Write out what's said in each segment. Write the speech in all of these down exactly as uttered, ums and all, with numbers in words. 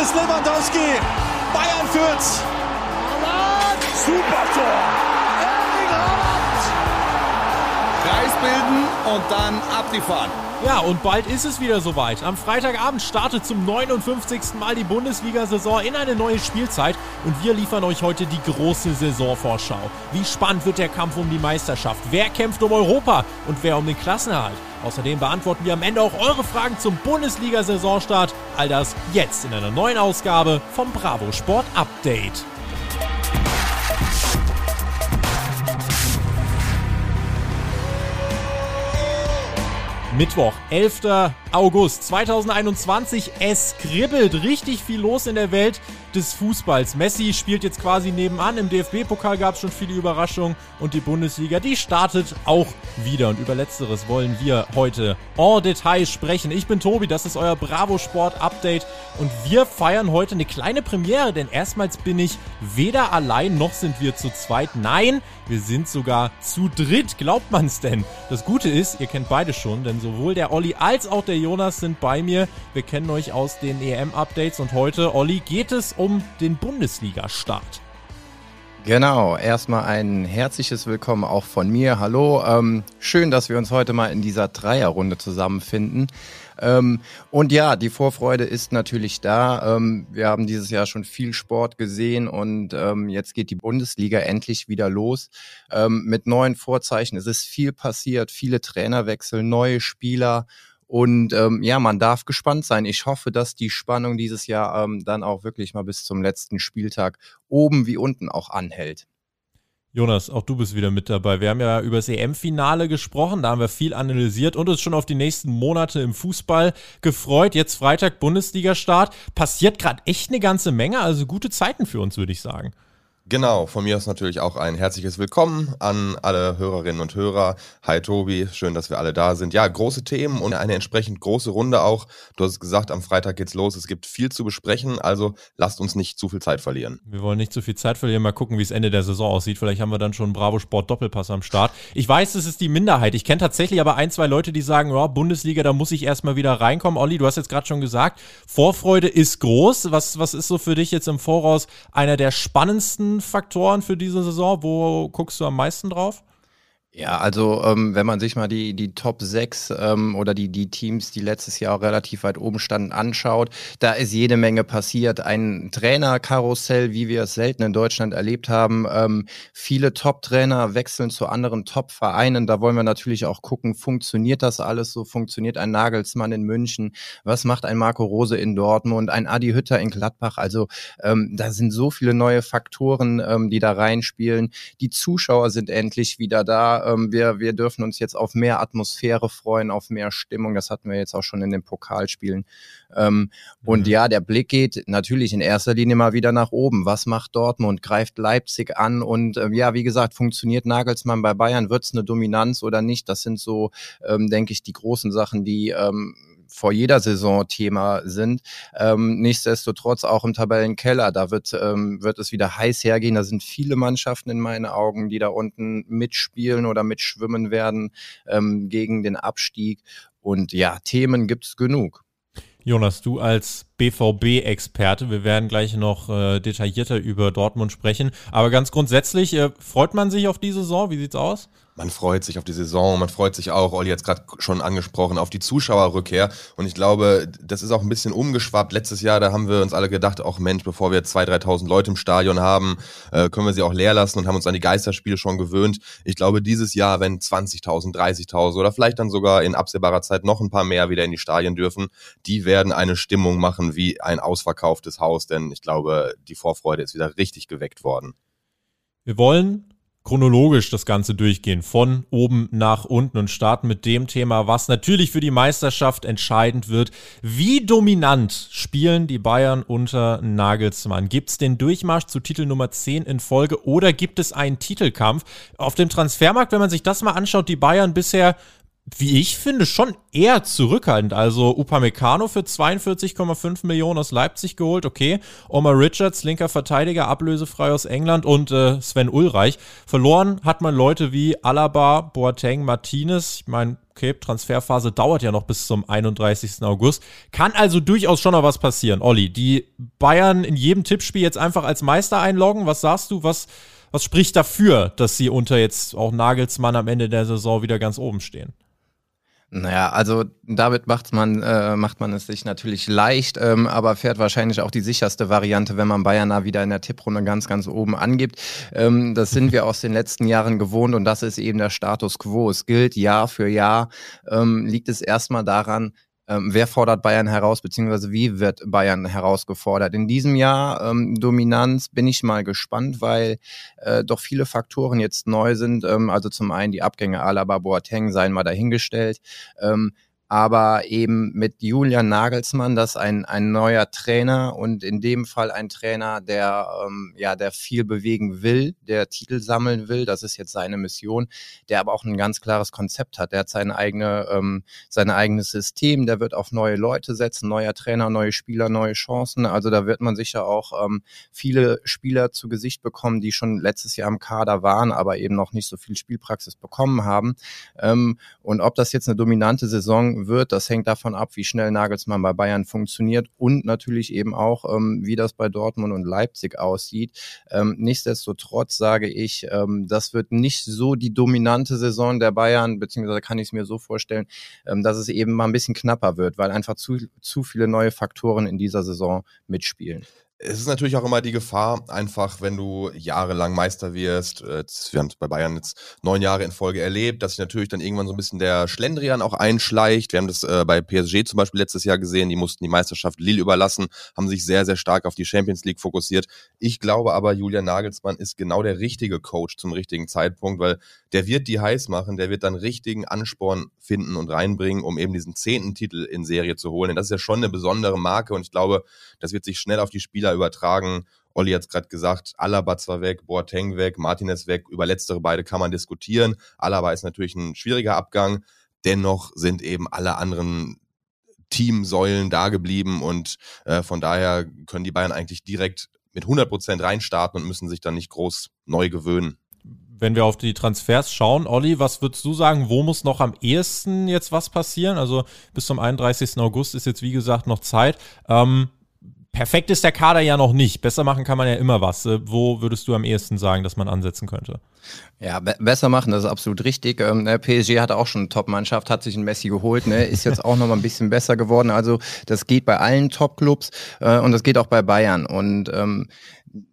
ist Lewandowski. Bayern führt's. Haaland! Super Tor. Erling Haaland. Kreis bilden und dann ab die Fahrt. Ja, und bald ist es wieder soweit. Am Freitagabend startet zum neunundfünfzigsten Mal die Bundesliga-Saison in eine neue Spielzeit und wir liefern euch heute die große Saisonvorschau. Wie spannend wird der Kampf um die Meisterschaft? Wer kämpft um Europa und wer um den Klassenerhalt? Außerdem beantworten wir am Ende auch eure Fragen zum Bundesliga-Saisonstart. All das jetzt in einer neuen Ausgabe vom Bravo Sport Update. Mittwoch, elfter August zweitausendeinundzwanzig, es kribbelt richtig viel los in der Welt des Fußballs. Messi spielt jetzt quasi nebenan, im D F B-Pokal gab es schon viele Überraschungen und die Bundesliga, die startet auch wieder. Und über Letzteres wollen wir heute en Detail sprechen. Ich bin Tobi, das ist euer Bravo Sport Update und wir feiern heute eine kleine Premiere, denn erstmals bin ich weder allein noch sind wir zu zweit. Nein, wir sind sogar zu dritt, glaubt man es denn? Das Gute ist, ihr kennt beide schon, denn sowohl der Olli als auch der Jonas sind bei mir. Wir kennen euch aus den E M-Updates und heute, Olli, geht es um den Bundesliga-Start. Genau, erstmal ein herzliches Willkommen auch von mir. Hallo, ähm, schön, dass wir uns heute mal in dieser Dreierrunde zusammenfinden. Ähm, und ja, die Vorfreude ist natürlich da. Ähm, wir haben dieses Jahr schon viel Sport gesehen und ähm, jetzt geht die Bundesliga endlich wieder los. Ähm, mit neuen Vorzeichen, es ist viel passiert, viele Trainerwechsel, neue Spieler. Und ähm, ja, man darf gespannt sein. Ich hoffe, dass die Spannung dieses Jahr ähm, dann auch wirklich mal bis zum letzten Spieltag oben wie unten auch anhält. Jonas, auch du bist wieder mit dabei. Wir haben ja über das E M-Finale gesprochen, da haben wir viel analysiert und uns schon auf die nächsten Monate im Fußball gefreut. Jetzt Freitag, Bundesliga-Start. Passiert gerade echt eine ganze Menge, also gute Zeiten für uns, würde ich sagen. Genau, von mir aus natürlich auch ein herzliches Willkommen an alle Hörerinnen und Hörer. Hi Tobi, schön, dass wir alle da sind. Ja, große Themen und eine entsprechend große Runde auch. Du hast es gesagt, am Freitag geht's los. Es gibt viel zu besprechen, also lasst uns nicht zu viel Zeit verlieren. Wir wollen nicht zu viel Zeit verlieren. Mal gucken, wie es Ende der Saison aussieht. Vielleicht haben wir dann schon einen Bravo Sport Doppelpass am Start. Ich weiß, es ist die Minderheit. Ich kenne tatsächlich aber ein, zwei Leute, die sagen, ja, Bundesliga, da muss ich erstmal wieder reinkommen. Olli, du hast jetzt gerade schon gesagt, Vorfreude ist groß. Was, was ist so für dich jetzt im Voraus einer der spannendsten Faktoren für diese Saison? Wo guckst du am meisten drauf? Ja, also ähm, wenn man sich mal die, die Top sechs ähm, oder die, die Teams, die letztes Jahr auch relativ weit oben standen, anschaut, da ist jede Menge passiert. Ein Trainerkarussell, wie wir es selten in Deutschland erlebt haben. Ähm, viele Top-Trainer wechseln zu anderen Top-Vereinen. Da wollen wir natürlich auch gucken, funktioniert das alles so? Funktioniert ein Nagelsmann in München? Was macht ein Marco Rose in Dortmund? Ein Adi Hütter in Gladbach? Also ähm, da sind so viele neue Faktoren, ähm, die da reinspielen. Die Zuschauer sind endlich wieder da. Wir, wir dürfen uns jetzt auf mehr Atmosphäre freuen, auf mehr Stimmung. Das hatten wir jetzt auch schon in den Pokalspielen. Ähm, mhm. Und ja, der Blick geht natürlich in erster Linie mal wieder nach oben. Was macht Dortmund? Greift Leipzig an? Und ähm, ja, wie gesagt, funktioniert Nagelsmann bei Bayern? Wird es eine Dominanz oder nicht? Das sind so, ähm, denke ich, die großen Sachen, die ähm, vor jeder Saison Thema sind. Ähm, nichtsdestotrotz auch im Tabellenkeller, da wird, ähm, wird es wieder heiß hergehen. Da sind viele Mannschaften in meinen Augen, die da unten mitspielen oder mitschwimmen werden ähm, gegen den Abstieg. Und ja, Themen gibt's genug. Jonas, du als B V B-Experte, wir werden gleich noch äh, detaillierter über Dortmund sprechen, aber ganz grundsätzlich, äh, freut man sich auf die Saison? Wie sieht's aus? Man freut sich auf die Saison, man freut sich auch, Olli hat es gerade schon angesprochen, auf die Zuschauerrückkehr und ich glaube, das ist auch ein bisschen umgeschwappt. Letztes Jahr, da haben wir uns alle gedacht, ach Mensch, bevor wir zweitausend, dreitausend Leute im Stadion haben, äh, können wir sie auch leer lassen und haben uns an die Geisterspiele schon gewöhnt. Ich glaube, dieses Jahr, wenn zwanzigtausend, dreißigtausend oder vielleicht dann sogar in absehbarer Zeit noch ein paar mehr wieder in die Stadien dürfen, die werden eine Stimmung machen wie ein ausverkauftes Haus, denn ich glaube, die Vorfreude ist wieder richtig geweckt worden. Wir wollen chronologisch das Ganze durchgehen, von oben nach unten und starten mit dem Thema, was natürlich für die Meisterschaft entscheidend wird. Wie dominant spielen die Bayern unter Nagelsmann? Gibt es den Durchmarsch zu Titel Nummer zehn in Folge oder gibt es einen Titelkampf? Auf dem Transfermarkt, wenn man sich das mal anschaut, die Bayern bisher, wie ich finde, schon eher zurückhaltend. Also Upamecano für zweiundvierzig Komma fünf Millionen aus Leipzig geholt, okay. Omar Richards, linker Verteidiger, ablösefrei aus England und äh, Sven Ulreich. Verloren hat man Leute wie Alaba, Boateng, Martinez. Ich meine, okay, Transferphase dauert ja noch bis zum einunddreißigsten August. Kann also durchaus schon noch was passieren. Olli, die Bayern in jedem Tippspiel jetzt einfach als Meister einloggen. Was sagst du? Was, was spricht dafür, dass sie unter jetzt auch Nagelsmann am Ende der Saison wieder ganz oben stehen? Naja, also damit macht man, äh, macht man es sich natürlich leicht, ähm, aber fährt wahrscheinlich auch die sicherste Variante, wenn man Bayern da wieder in der Tipprunde ganz, ganz oben angibt. Ähm, das sind wir aus den letzten Jahren gewohnt und das ist eben der Status quo. Es gilt Jahr für Jahr, ähm, liegt es erstmal daran, Ähm, wer fordert Bayern heraus, beziehungsweise wie wird Bayern herausgefordert? In diesem Jahr ähm, Dominanz bin ich mal gespannt, weil äh, doch viele Faktoren jetzt neu sind. Ähm, also zum einen die Abgänge Alaba, Boateng, seien mal dahingestellt. Ähm, aber eben mit Julian Nagelsmann, das ist ein, ein neuer Trainer und in dem Fall ein Trainer, der, ähm, ja, der viel bewegen will, der Titel sammeln will, das ist jetzt seine Mission, der aber auch ein ganz klares Konzept hat, der hat seine eigene, ähm, sein eigenes System, der wird auf neue Leute setzen, neuer Trainer, neue Spieler, neue Chancen, also da wird man sicher auch ähm, viele Spieler zu Gesicht bekommen, die schon letztes Jahr im Kader waren, aber eben noch nicht so viel Spielpraxis bekommen haben, ähm, und ob das jetzt eine dominante Saison wird, das hängt davon ab, wie schnell Nagelsmann bei Bayern funktioniert und natürlich eben auch, ähm, wie das bei Dortmund und Leipzig aussieht. Ähm, nichtsdestotrotz sage ich, ähm, das wird nicht so die dominante Saison der Bayern, beziehungsweise kann ich es mir so vorstellen, ähm, dass es eben mal ein bisschen knapper wird, weil einfach zu, zu viele neue Faktoren in dieser Saison mitspielen. Es ist natürlich auch immer die Gefahr, einfach wenn du jahrelang Meister wirst, wir haben es bei Bayern jetzt neun Jahre in Folge erlebt, dass sich natürlich dann irgendwann so ein bisschen der Schlendrian auch einschleicht. Wir haben das äh, bei P S G zum Beispiel letztes Jahr gesehen, die mussten die Meisterschaft Lille überlassen, haben sich sehr, sehr stark auf die Champions League fokussiert. Ich glaube aber, Julian Nagelsmann ist genau der richtige Coach zum richtigen Zeitpunkt, weil der wird die heiß machen, der wird dann richtigen Ansporn finden und reinbringen, um eben diesen zehnten Titel in Serie zu holen. Denn das ist ja schon eine besondere Marke und ich glaube, das wird sich schnell auf die Spieler übertragen. Olli hat es gerade gesagt, Alaba zwar weg, Boateng weg, Martinez weg, über letztere beide kann man diskutieren. Alaba ist natürlich ein schwieriger Abgang, dennoch sind eben alle anderen Teamsäulen da geblieben und äh, von daher können die Bayern eigentlich direkt mit hundert Prozent reinstarten und müssen sich dann nicht groß neu gewöhnen. Wenn wir auf die Transfers schauen, Olli, was würdest du sagen, wo muss noch am ehesten jetzt was passieren? Also bis zum einunddreißigsten August ist jetzt wie gesagt noch Zeit. Ähm, Perfekt ist der Kader ja noch nicht. Besser machen kann man ja immer was. Wo würdest du am ehesten sagen, dass man ansetzen könnte? Ja, be- besser machen, das ist absolut richtig. Ähm, P S G hat auch schon eine Top-Mannschaft, hat sich einen Messi geholt, ne? Ist jetzt auch nochmal ein bisschen besser geworden. Also das geht bei allen Top-Clubs äh, und das geht auch bei Bayern. Und ähm,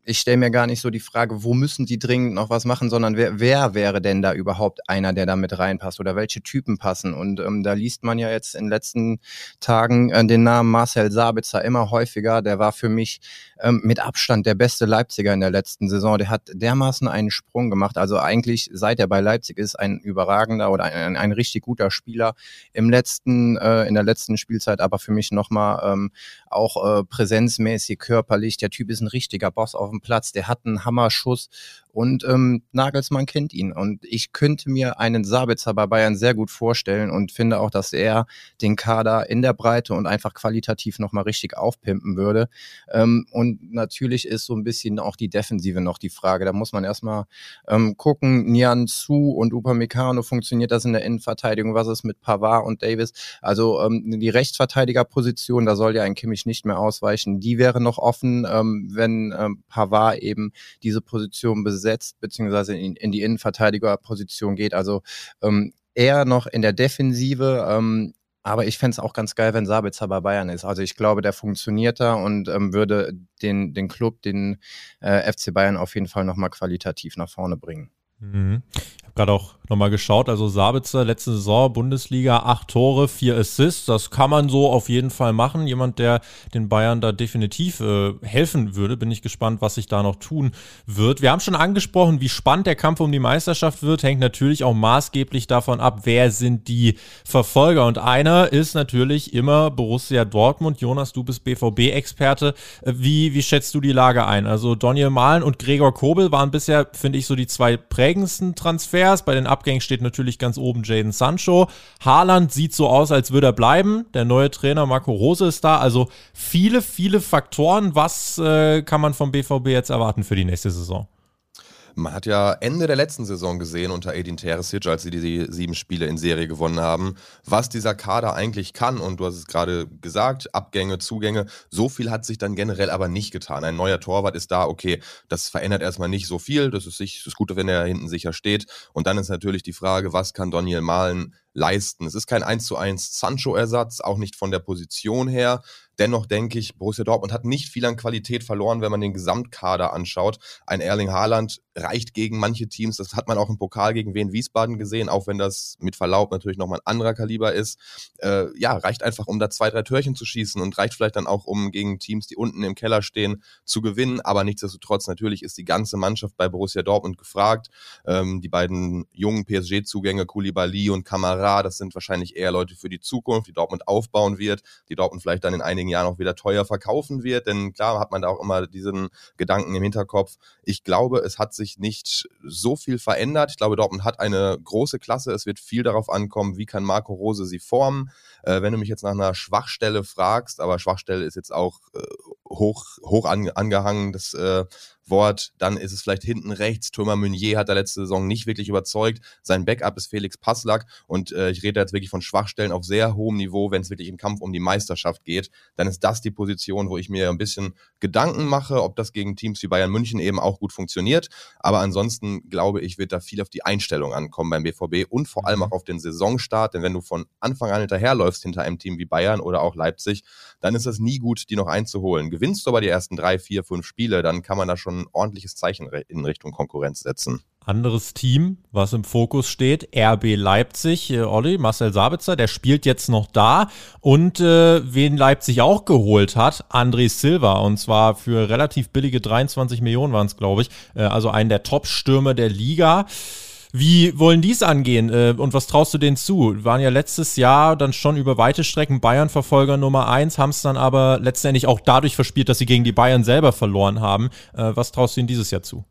ich stelle mir gar nicht so die Frage, wo müssen die dringend noch was machen, sondern wer, wer wäre denn da überhaupt einer, der da mit reinpasst oder welche Typen passen? Und ähm, da liest man ja jetzt in den letzten Tagen äh, den Namen Marcel Sabitzer immer häufiger. Der war für mich ähm, mit Abstand der beste Leipziger in der letzten Saison. Der hat dermaßen einen Sprung gemacht. Also eigentlich, seit er bei Leipzig ist, ein überragender oder ein, ein richtig guter Spieler im letzten, äh, in der letzten Spielzeit, aber für mich nochmal ähm, auch äh, präsenzmäßig, körperlich. Der Typ ist ein richtiger Boss auf dem Platz, der hat einen Hammerschuss und ähm, Nagelsmann kennt ihn und ich könnte mir einen Sabitzer bei Bayern sehr gut vorstellen und finde auch, dass er den Kader in der Breite und einfach qualitativ nochmal richtig aufpimpen würde, ähm, und natürlich ist so ein bisschen auch die Defensive noch die Frage, da muss man erstmal ähm, gucken, Nian Zu und Upamecano, funktioniert das in der Innenverteidigung, was ist mit Pavard und Davis, also ähm, die Rechtsverteidigerposition, da soll ja ein Kimmich nicht mehr ausweichen, die wäre noch offen, ähm, wenn ähm, Pavard eben diese Position besetzt setzt, beziehungsweise in, in die Innenverteidigerposition geht. Also ähm, eher noch in der Defensive, ähm, aber ich fände es auch ganz geil, wenn Sabitzer bei Bayern ist. Also ich glaube, der funktioniert da und ähm, würde den, den Club, den äh, F C Bayern auf jeden Fall nochmal qualitativ nach vorne bringen. Mhm. Ich habe gerade auch nochmal geschaut, also Sabitzer, letzte Saison, Bundesliga, acht Tore, vier Assists, das kann man so auf jeden Fall machen. Jemand, der den Bayern da definitiv äh, helfen würde, bin ich gespannt, was sich da noch tun wird. Wir haben schon angesprochen, wie spannend der Kampf um die Meisterschaft wird, hängt natürlich auch maßgeblich davon ab, wer sind die Verfolger. Und einer ist natürlich immer Borussia Dortmund. Jonas, du bist B V B-Experte. Wie, wie schätzt du die Lage ein? Also Donyell Malen und Gregor Kobel waren bisher, finde ich, so die zwei Prägen Transfers. Bei den Abgängen steht natürlich ganz oben Jadon Sancho. Haaland sieht so aus, als würde er bleiben. Der neue Trainer Marco Rose ist da. Also viele, viele Faktoren. Was äh, kann man vom B V B jetzt erwarten für die nächste Saison? Man hat ja Ende der letzten Saison gesehen unter Edin Terzic, als sie die sieben Spiele in Serie gewonnen haben, was dieser Kader eigentlich kann. Und du hast es gerade gesagt, Abgänge, Zugänge, so viel hat sich dann generell aber nicht getan. Ein neuer Torwart ist da, okay, das verändert erstmal nicht so viel. Das ist, sich, das ist gut, wenn er hinten sicher steht. Und dann ist natürlich die Frage, was kann Donyell Malen leisten? Es ist kein eins zu eins Sancho-Ersatz, auch nicht von der Position her. Dennoch denke ich, Borussia Dortmund hat nicht viel an Qualität verloren, wenn man den Gesamtkader anschaut. Ein Erling Haaland reicht gegen manche Teams, das hat man auch im Pokal gegen Wien Wiesbaden gesehen, auch wenn das mit Verlaub natürlich nochmal ein anderer Kaliber ist. Äh, ja, reicht einfach, um da zwei, drei Törchen zu schießen und reicht vielleicht dann auch, um gegen Teams, die unten im Keller stehen, zu gewinnen. Aber nichtsdestotrotz, natürlich ist die ganze Mannschaft bei Borussia Dortmund gefragt. Ähm, die beiden jungen P S G-Zugänge, Koulibaly und Kamara, das sind wahrscheinlich eher Leute für die Zukunft, die Dortmund aufbauen wird, die Dortmund vielleicht dann in einigen Jahren auch wieder teuer verkaufen wird, denn klar hat man da auch immer diesen Gedanken im Hinterkopf. Ich glaube, es hat sich nicht so viel verändert. Ich glaube, Dortmund hat eine große Klasse. Es wird viel darauf ankommen, wie kann Marco Rose sie formen. Äh, wenn du mich jetzt nach einer Schwachstelle fragst, aber Schwachstelle ist jetzt auch äh, hoch, hoch an, angehangen, das äh, Wort, dann ist es vielleicht hinten rechts. Thomas Meunier hat da letzte Saison nicht wirklich überzeugt. Sein Backup ist Felix Passlack und äh, ich rede jetzt wirklich von Schwachstellen auf sehr hohem Niveau, wenn es wirklich im Kampf um die Meisterschaft geht. Dann ist das die Position, wo ich mir ein bisschen Gedanken mache, ob das gegen Teams wie Bayern München eben auch gut funktioniert. Aber ansonsten glaube ich, wird da viel auf die Einstellung ankommen beim B V B und vor allem auch auf den Saisonstart. Denn wenn du von Anfang an hinterherläufst hinter einem Team wie Bayern oder auch Leipzig, dann ist das nie gut, die noch einzuholen. Gewinnst du aber die ersten drei, vier, fünf Spiele, dann kann man da schon ein ordentliches Zeichen in Richtung Konkurrenz setzen. Anderes Team, was im Fokus steht, R B Leipzig, äh, Olli, Marcel Sabitzer, der spielt jetzt noch da und äh, wen Leipzig auch geholt hat, André Silva, und zwar für relativ billige dreiundzwanzig Millionen waren es, glaube ich, äh, also einen der Top-Stürmer der Liga. Wie wollen die es angehen äh, und was traust du denen zu? Waren ja letztes Jahr dann schon über weite Strecken Bayern-Verfolger Nummer eins, haben es dann aber letztendlich auch dadurch verspielt, dass sie gegen die Bayern selber verloren haben. Äh, was traust du ihnen dieses Jahr zu?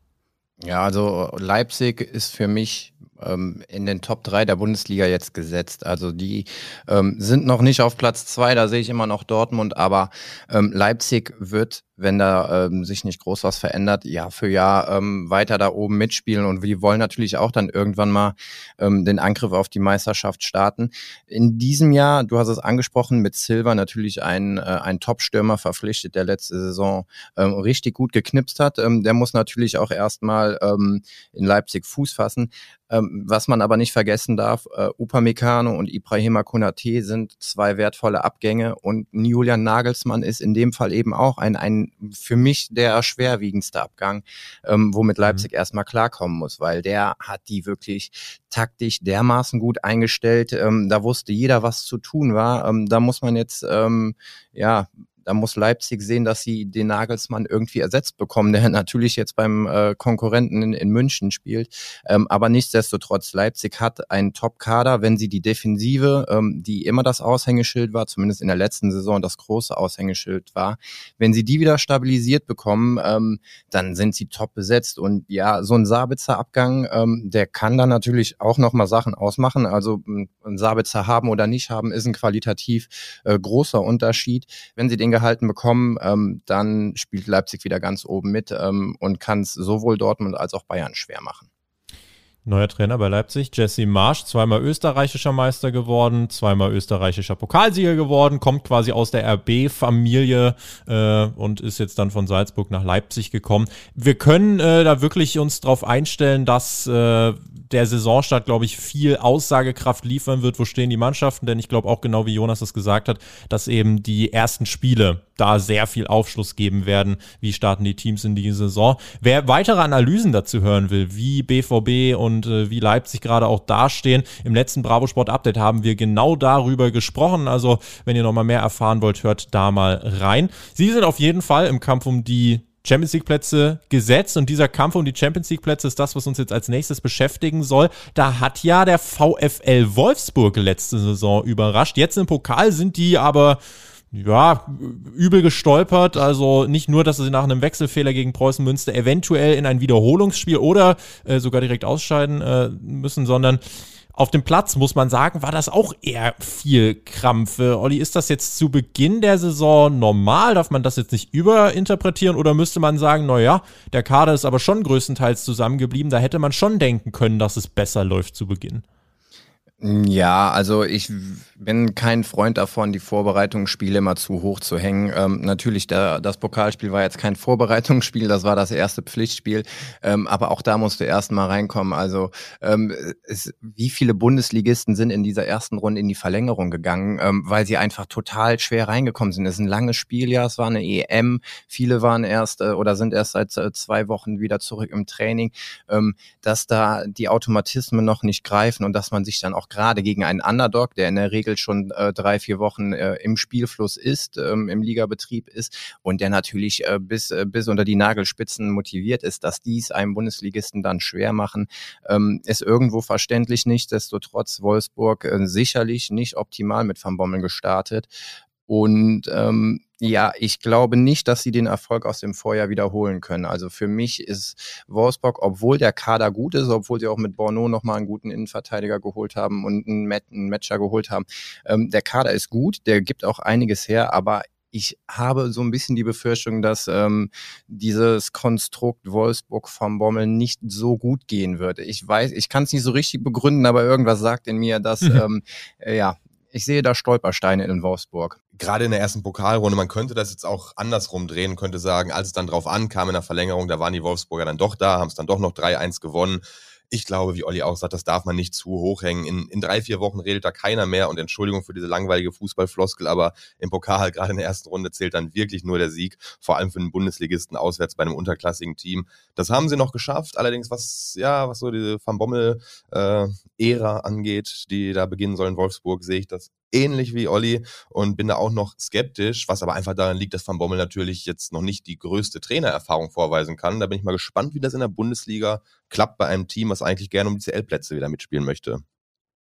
Ja, also Leipzig ist für mich ähm, in den Top drei der Bundesliga jetzt gesetzt. Also die ähm, sind noch nicht auf Platz zwei, da sehe ich immer noch Dortmund, aber ähm, Leipzig wird, wenn da ähm, sich nicht groß was verändert, Jahr für Jahr ähm, weiter da oben mitspielen. Und wir wollen natürlich auch dann irgendwann mal ähm, den Angriff auf die Meisterschaft starten. In diesem Jahr, du hast es angesprochen, mit Silva natürlich ein, äh, ein Top-Stürmer verpflichtet, der letzte Saison ähm, richtig gut geknipst hat. Ähm, der muss natürlich auch erstmal ähm, in Leipzig Fuß fassen. Ähm, was man aber nicht vergessen darf, äh, Upamecano und Ibrahima Konaté sind zwei wertvolle Abgänge und Julian Nagelsmann ist in dem Fall eben auch ein, ein für mich der schwerwiegendste Abgang, ähm, womit Leipzig mhm. erstmal klarkommen muss, weil der hat die wirklich taktisch dermaßen gut eingestellt. Ähm, da wusste jeder, was zu tun war. Ähm, da muss man jetzt, ähm, ja, da muss Leipzig sehen, dass sie den Nagelsmann irgendwie ersetzt bekommen, der natürlich jetzt beim äh, Konkurrenten in, in München spielt. Ähm, aber nichtsdestotrotz, Leipzig hat einen Top-Kader, wenn sie die Defensive, ähm, die immer das Aushängeschild war, zumindest in der letzten Saison das große Aushängeschild war, wenn sie die wieder stabilisiert bekommen, ähm, dann sind sie top besetzt. Und ja, so ein Sabitzer-Abgang, ähm, der kann dann natürlich auch nochmal Sachen ausmachen. Also ein Sabitzer haben oder nicht haben, ist ein qualitativ äh, großer Unterschied. Wenn sie den gehalten bekommen, ähm, dann spielt Leipzig wieder ganz oben mit ähm, und kann es sowohl Dortmund als auch Bayern schwer machen. Neuer Trainer bei Leipzig, Jesse Marsch, zweimal österreichischer Meister geworden, zweimal österreichischer Pokalsieger geworden, kommt quasi aus der R B-Familie äh, und ist jetzt dann von Salzburg nach Leipzig gekommen. Wir können äh, da wirklich uns drauf einstellen, dass äh, der Saisonstart, glaube ich, viel Aussagekraft liefern wird, wo stehen die Mannschaften, denn ich glaube auch genau, wie Jonas das gesagt hat, dass eben die ersten Spiele da sehr viel Aufschluss geben werden, wie starten die Teams in die Saison. Wer weitere Analysen dazu hören will, wie B V B und äh, wie Leipzig gerade auch dastehen, im letzten Bravo Sport Update haben wir genau darüber gesprochen, also wenn ihr nochmal mehr erfahren wollt, hört da mal rein. Sie sind auf jeden Fall im Kampf um die Champions-League-Plätze gesetzt und dieser Kampf um die Champions-League-Plätze ist das, was uns jetzt als nächstes beschäftigen soll. Da hat ja der VfL Wolfsburg letzte Saison überrascht. Jetzt im Pokal sind die aber ja übel gestolpert. Also nicht nur, dass sie nach einem Wechselfehler gegen Preußen Münster eventuell in ein Wiederholungsspiel oder äh, sogar direkt ausscheiden äh, müssen, sondern Auf dem Platz, muss man sagen, war das auch eher viel Krampfe. Olli, ist das jetzt zu Beginn der Saison normal? Darf man das jetzt nicht überinterpretieren? Oder müsste man sagen, naja, der Kader ist aber schon größtenteils zusammengeblieben. Da hätte man schon denken können, dass es besser läuft zu Beginn. Ja, also ich bin kein Freund davon, die Vorbereitungsspiele immer zu hoch zu hängen. Ähm, natürlich, der, das Pokalspiel war jetzt kein Vorbereitungsspiel, das war das erste Pflichtspiel. Ähm, aber auch da musst du erst mal reinkommen. Also ähm, es, wie viele Bundesligisten sind in dieser ersten Runde in die Verlängerung gegangen, ähm, weil sie einfach total schwer reingekommen sind. Es ist ein langes Spiel, ja, es war eine E M. Viele waren erst äh, oder sind erst seit äh, zwei Wochen wieder zurück im Training. Ähm, dass da die Automatismen noch nicht greifen und dass man sich dann auch gerade gegen einen Underdog, der in der Regel schon äh, drei, vier Wochen äh, im Spielfluss ist, ähm, im Ligabetrieb ist und der natürlich äh, bis äh, bis unter die Nagelspitzen motiviert ist, dass dies einem Bundesligisten dann schwer machen, ähm, ist irgendwo verständlich. Nichtsdestotrotz Wolfsburg äh, sicherlich nicht optimal mit Van Bommel gestartet. Und ähm, ja, ich glaube nicht, dass sie den Erfolg aus dem Vorjahr wiederholen können. Also für mich ist Wolfsburg, obwohl der Kader gut ist, obwohl sie auch mit Borneau nochmal einen guten Innenverteidiger geholt haben und einen, Met- einen Matcher geholt haben, ähm, der Kader ist gut, der gibt auch einiges her, aber ich habe so ein bisschen die Befürchtung, dass ähm, dieses Konstrukt Wolfsburg vom Bommel nicht so gut gehen wird. Ich weiß, ich kann es nicht so richtig begründen, aber irgendwas sagt in mir, dass, mhm. ähm, äh, ja, ich sehe da Stolpersteine in Wolfsburg. Gerade in der ersten Pokalrunde, man könnte das jetzt auch andersrum drehen, könnte sagen, als es dann drauf ankam in der Verlängerung, da waren die Wolfsburger dann doch da, haben es dann doch noch drei eins gewonnen. Ich glaube, wie Olli auch sagt, das darf man nicht zu hoch hängen. In, in drei, vier Wochen redet da keiner mehr und Entschuldigung für diese langweilige Fußballfloskel, aber im Pokal, gerade in der ersten Runde, zählt dann wirklich nur der Sieg, vor allem für einen Bundesligisten auswärts bei einem unterklassigen Team. Das haben sie noch geschafft, allerdings was, ja, was so diese Van Bommel-Ära angeht, die da beginnen soll in Wolfsburg, sehe ich das ähnlich wie Olli und bin da auch noch skeptisch, was aber einfach daran liegt, dass Van Bommel natürlich jetzt noch nicht die größte Trainererfahrung vorweisen kann. Da bin ich mal gespannt, wie das in der Bundesliga klappt bei einem Team, was eigentlich gerne um die C L-Plätze wieder mitspielen möchte.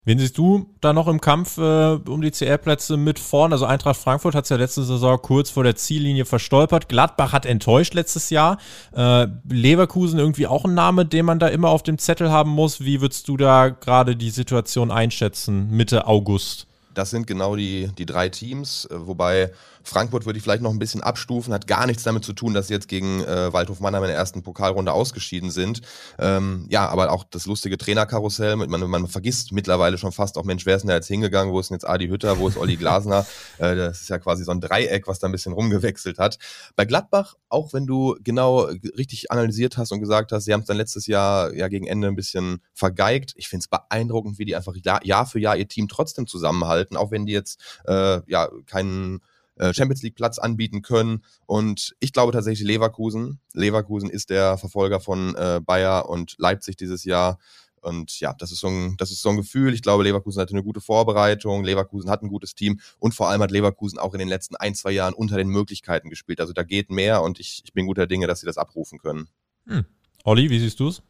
Wen siehst du da noch im Kampf äh, um die C R-Plätze mit vorn? Also Eintracht Frankfurt hat es ja letzte Saison kurz vor der Ziellinie verstolpert. Gladbach hat enttäuscht letztes Jahr. Äh, Leverkusen irgendwie auch ein Name, den man da immer auf dem Zettel haben muss. Wie würdest du da gerade die Situation einschätzen, Mitte August? Das sind genau die, die drei Teams, wobei Frankfurt würde ich vielleicht noch ein bisschen abstufen, hat gar nichts damit zu tun, dass sie jetzt gegen äh, Waldhof Mannheim in der ersten Pokalrunde ausgeschieden sind. Ähm, ja, aber auch das lustige Trainerkarussell, man, man vergisst mittlerweile schon fast auch, Mensch, wer ist denn da jetzt hingegangen, wo ist denn jetzt Adi Hütter, wo ist Olli Glasner? äh, das ist ja quasi so ein Dreieck, was da ein bisschen rumgewechselt hat. Bei Gladbach, auch wenn du genau richtig analysiert hast und gesagt hast, sie haben es dann letztes Jahr ja gegen Ende ein bisschen vergeigt, ich finde es beeindruckend, wie die einfach Jahr für Jahr ihr Team trotzdem zusammenhalten. Auch wenn die jetzt äh, ja keinen äh, Champions-League-Platz anbieten können. Und ich glaube tatsächlich Leverkusen. Leverkusen ist der Verfolger von äh, Bayern und Leipzig dieses Jahr. Und ja, das ist, so ein, das ist so ein Gefühl. Ich glaube, Leverkusen hatte eine gute Vorbereitung. Leverkusen hat ein gutes Team. Und vor allem hat Leverkusen auch in den letzten ein, zwei Jahren unter den Möglichkeiten gespielt. Also da geht mehr und ich, ich bin guter Dinge, dass sie das abrufen können. Hm. Olli, wie siehst du es?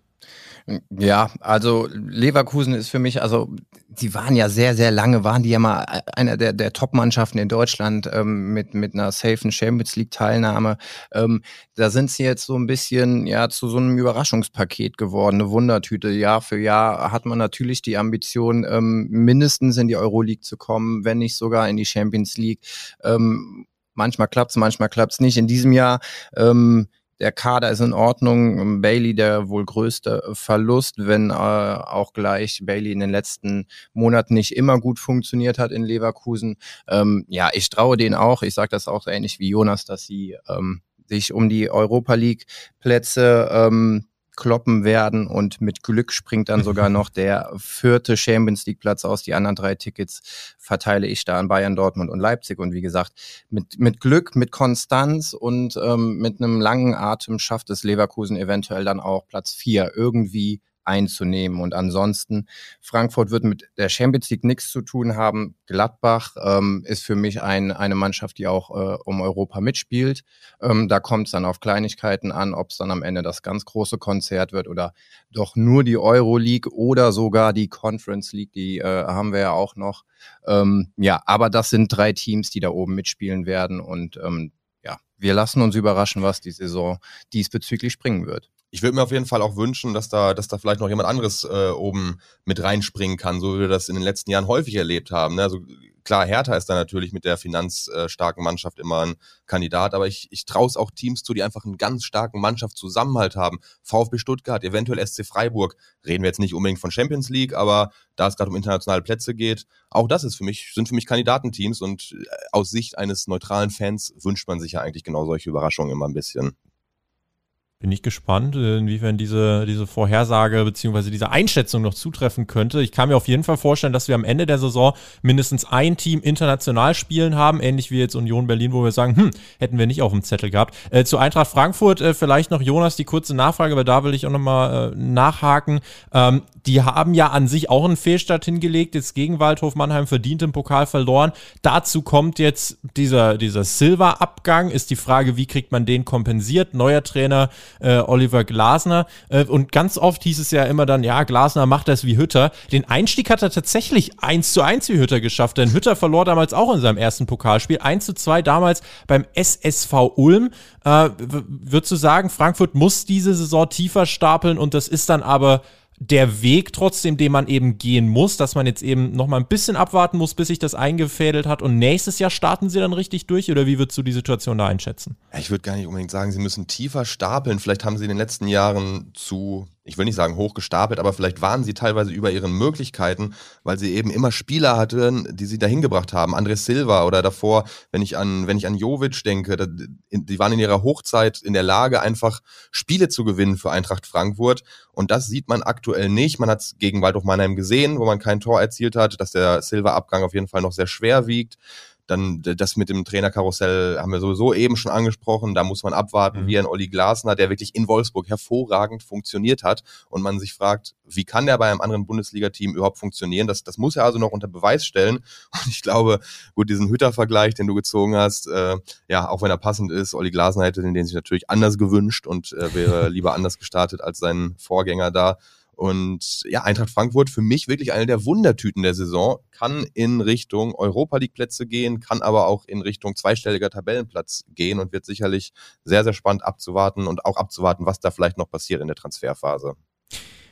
Ja, also Leverkusen ist für mich, also die waren ja sehr, sehr lange, waren die ja mal einer der, der Top-Mannschaften in Deutschland ähm, mit, mit einer safen Champions League-Teilnahme. Ähm, da sind sie jetzt so ein bisschen ja zu so einem Überraschungspaket geworden, eine Wundertüte. Jahr für Jahr hat man natürlich die Ambition, ähm, mindestens in die Euroleague zu kommen, wenn nicht sogar in die Champions League. Ähm, manchmal klappt's, manchmal klappt's nicht. In diesem Jahr ähm, der Kader ist in Ordnung. Bailey, der wohl größte Verlust, wenn äh, auch gleich Bailey in den letzten Monaten nicht immer gut funktioniert hat in Leverkusen. Ähm, ja, ich traue denen auch. Ich sage das auch ähnlich wie Jonas, dass sie ähm, sich um die Europa League Plätze ähm, kloppen werden und mit Glück springt dann sogar noch der vierte Champions League Platz aus. Die anderen drei Tickets verteile ich da an Bayern, Dortmund und Leipzig und wie gesagt, mit mit Glück, mit Konstanz und ähm, mit einem langen Atem schafft es Leverkusen eventuell dann auch Platz vier irgendwie einzunehmen und ansonsten Frankfurt wird mit der Champions League nichts zu tun haben. Gladbach ähm, ist für mich ein, eine Mannschaft, die auch äh, um Europa mitspielt. Ähm, da kommt es dann auf Kleinigkeiten an, ob es dann am Ende das ganz große Konzert wird oder doch nur die Euroleague oder sogar die Conference League, die äh, haben wir ja auch noch. Ähm, ja, aber das sind drei Teams, die da oben mitspielen werden und ähm, ja, wir lassen uns überraschen, was die Saison diesbezüglich bringen wird. ich würde mir auf jeden Fall auch wünschen, dass da, dass da vielleicht noch jemand anderes äh, oben mit reinspringen kann, so wie wir das in den letzten Jahren häufig erlebt haben. Ne? Also klar, Hertha ist da natürlich mit der finanzstarken Mannschaft immer ein Kandidat, aber ich, ich traue es auch Teams zu, die einfach einen ganz starken Mannschaftszusammenhalt haben. VfB Stuttgart, eventuell S C Freiburg, reden wir jetzt nicht unbedingt von Champions League, aber da es gerade um internationale Plätze geht, auch das ist für mich, sind für mich Kandidatenteams, und aus Sicht eines neutralen Fans wünscht man sich ja eigentlich genau solche Überraschungen immer ein bisschen. Bin ich gespannt, inwiefern diese, diese Vorhersage bzw. diese Einschätzung noch zutreffen könnte. Ich kann mir auf jeden Fall vorstellen, dass wir am Ende der Saison mindestens ein Team international spielen haben, ähnlich wie jetzt Union Berlin, wo wir sagen, hm, hätten wir nicht auf dem Zettel gehabt. Äh, zu Eintracht Frankfurt äh, vielleicht noch, Jonas, die kurze Nachfrage, aber da will ich auch nochmal äh, nachhaken. Ähm, die haben ja an sich auch einen Fehlstart hingelegt, jetzt gegen Waldhof Mannheim verdient im Pokal verloren. Dazu kommt jetzt dieser, dieser Silva-Abgang. Ist die Frage, wie kriegt man den kompensiert? Neuer Trainer, Äh, Olli Glasner. Äh, und ganz oft hieß es ja immer dann, ja, Glasner macht das wie Hütter. Den Einstieg hat er tatsächlich eins zu eins wie Hütter geschafft, denn Hütter verlor damals auch in seinem ersten Pokalspiel eins zu zwei damals beim S S V Ulm. Äh, w- würdest du sagen, Frankfurt muss diese Saison tiefer stapeln, und das ist dann aber der Weg trotzdem, den man eben gehen muss, dass man jetzt eben nochmal ein bisschen abwarten muss, bis sich das eingefädelt hat, und nächstes Jahr starten sie dann richtig durch, oder wie würdest du die Situation da einschätzen? Ich würde gar nicht unbedingt sagen, sie müssen tiefer stapeln. Vielleicht haben sie in den letzten Jahren zu, ich will nicht sagen hoch gestapelt, aber vielleicht waren sie teilweise über ihren Möglichkeiten, weil sie eben immer Spieler hatten, die sie dahin gebracht haben. André Silva oder davor, wenn ich an, wenn ich an Jovic denke, die waren in ihrer Hochzeit in der Lage, einfach Spiele zu gewinnen für Eintracht Frankfurt. Und das sieht man aktuell nicht. Man hat es gegen Waldhof Mannheim gesehen, wo man kein Tor erzielt hat, dass der Silva-Abgang auf jeden Fall noch sehr schwer wiegt. Dann das mit dem Trainerkarussell haben wir sowieso eben schon angesprochen. Da muss man abwarten, mhm. wie ein Olli Glasner, der wirklich in Wolfsburg hervorragend funktioniert hat. Und man sich fragt, wie kann der bei einem anderen Bundesliga-Team überhaupt funktionieren? Das, das muss er also noch unter Beweis stellen. Und ich glaube, gut, diesen Hütter-Vergleich, den du gezogen hast, äh, ja, auch wenn er passend ist, Olli Glasner hätte den, den sich natürlich anders gewünscht und äh, wäre lieber anders gestartet als sein Vorgänger da. Und ja, Eintracht Frankfurt für mich wirklich eine der Wundertüten der Saison, kann in Richtung Europa-League-Plätze gehen, kann aber auch in Richtung zweistelliger Tabellenplatz gehen und wird sicherlich sehr, sehr spannend abzuwarten und auch abzuwarten, was da vielleicht noch passiert in der Transferphase.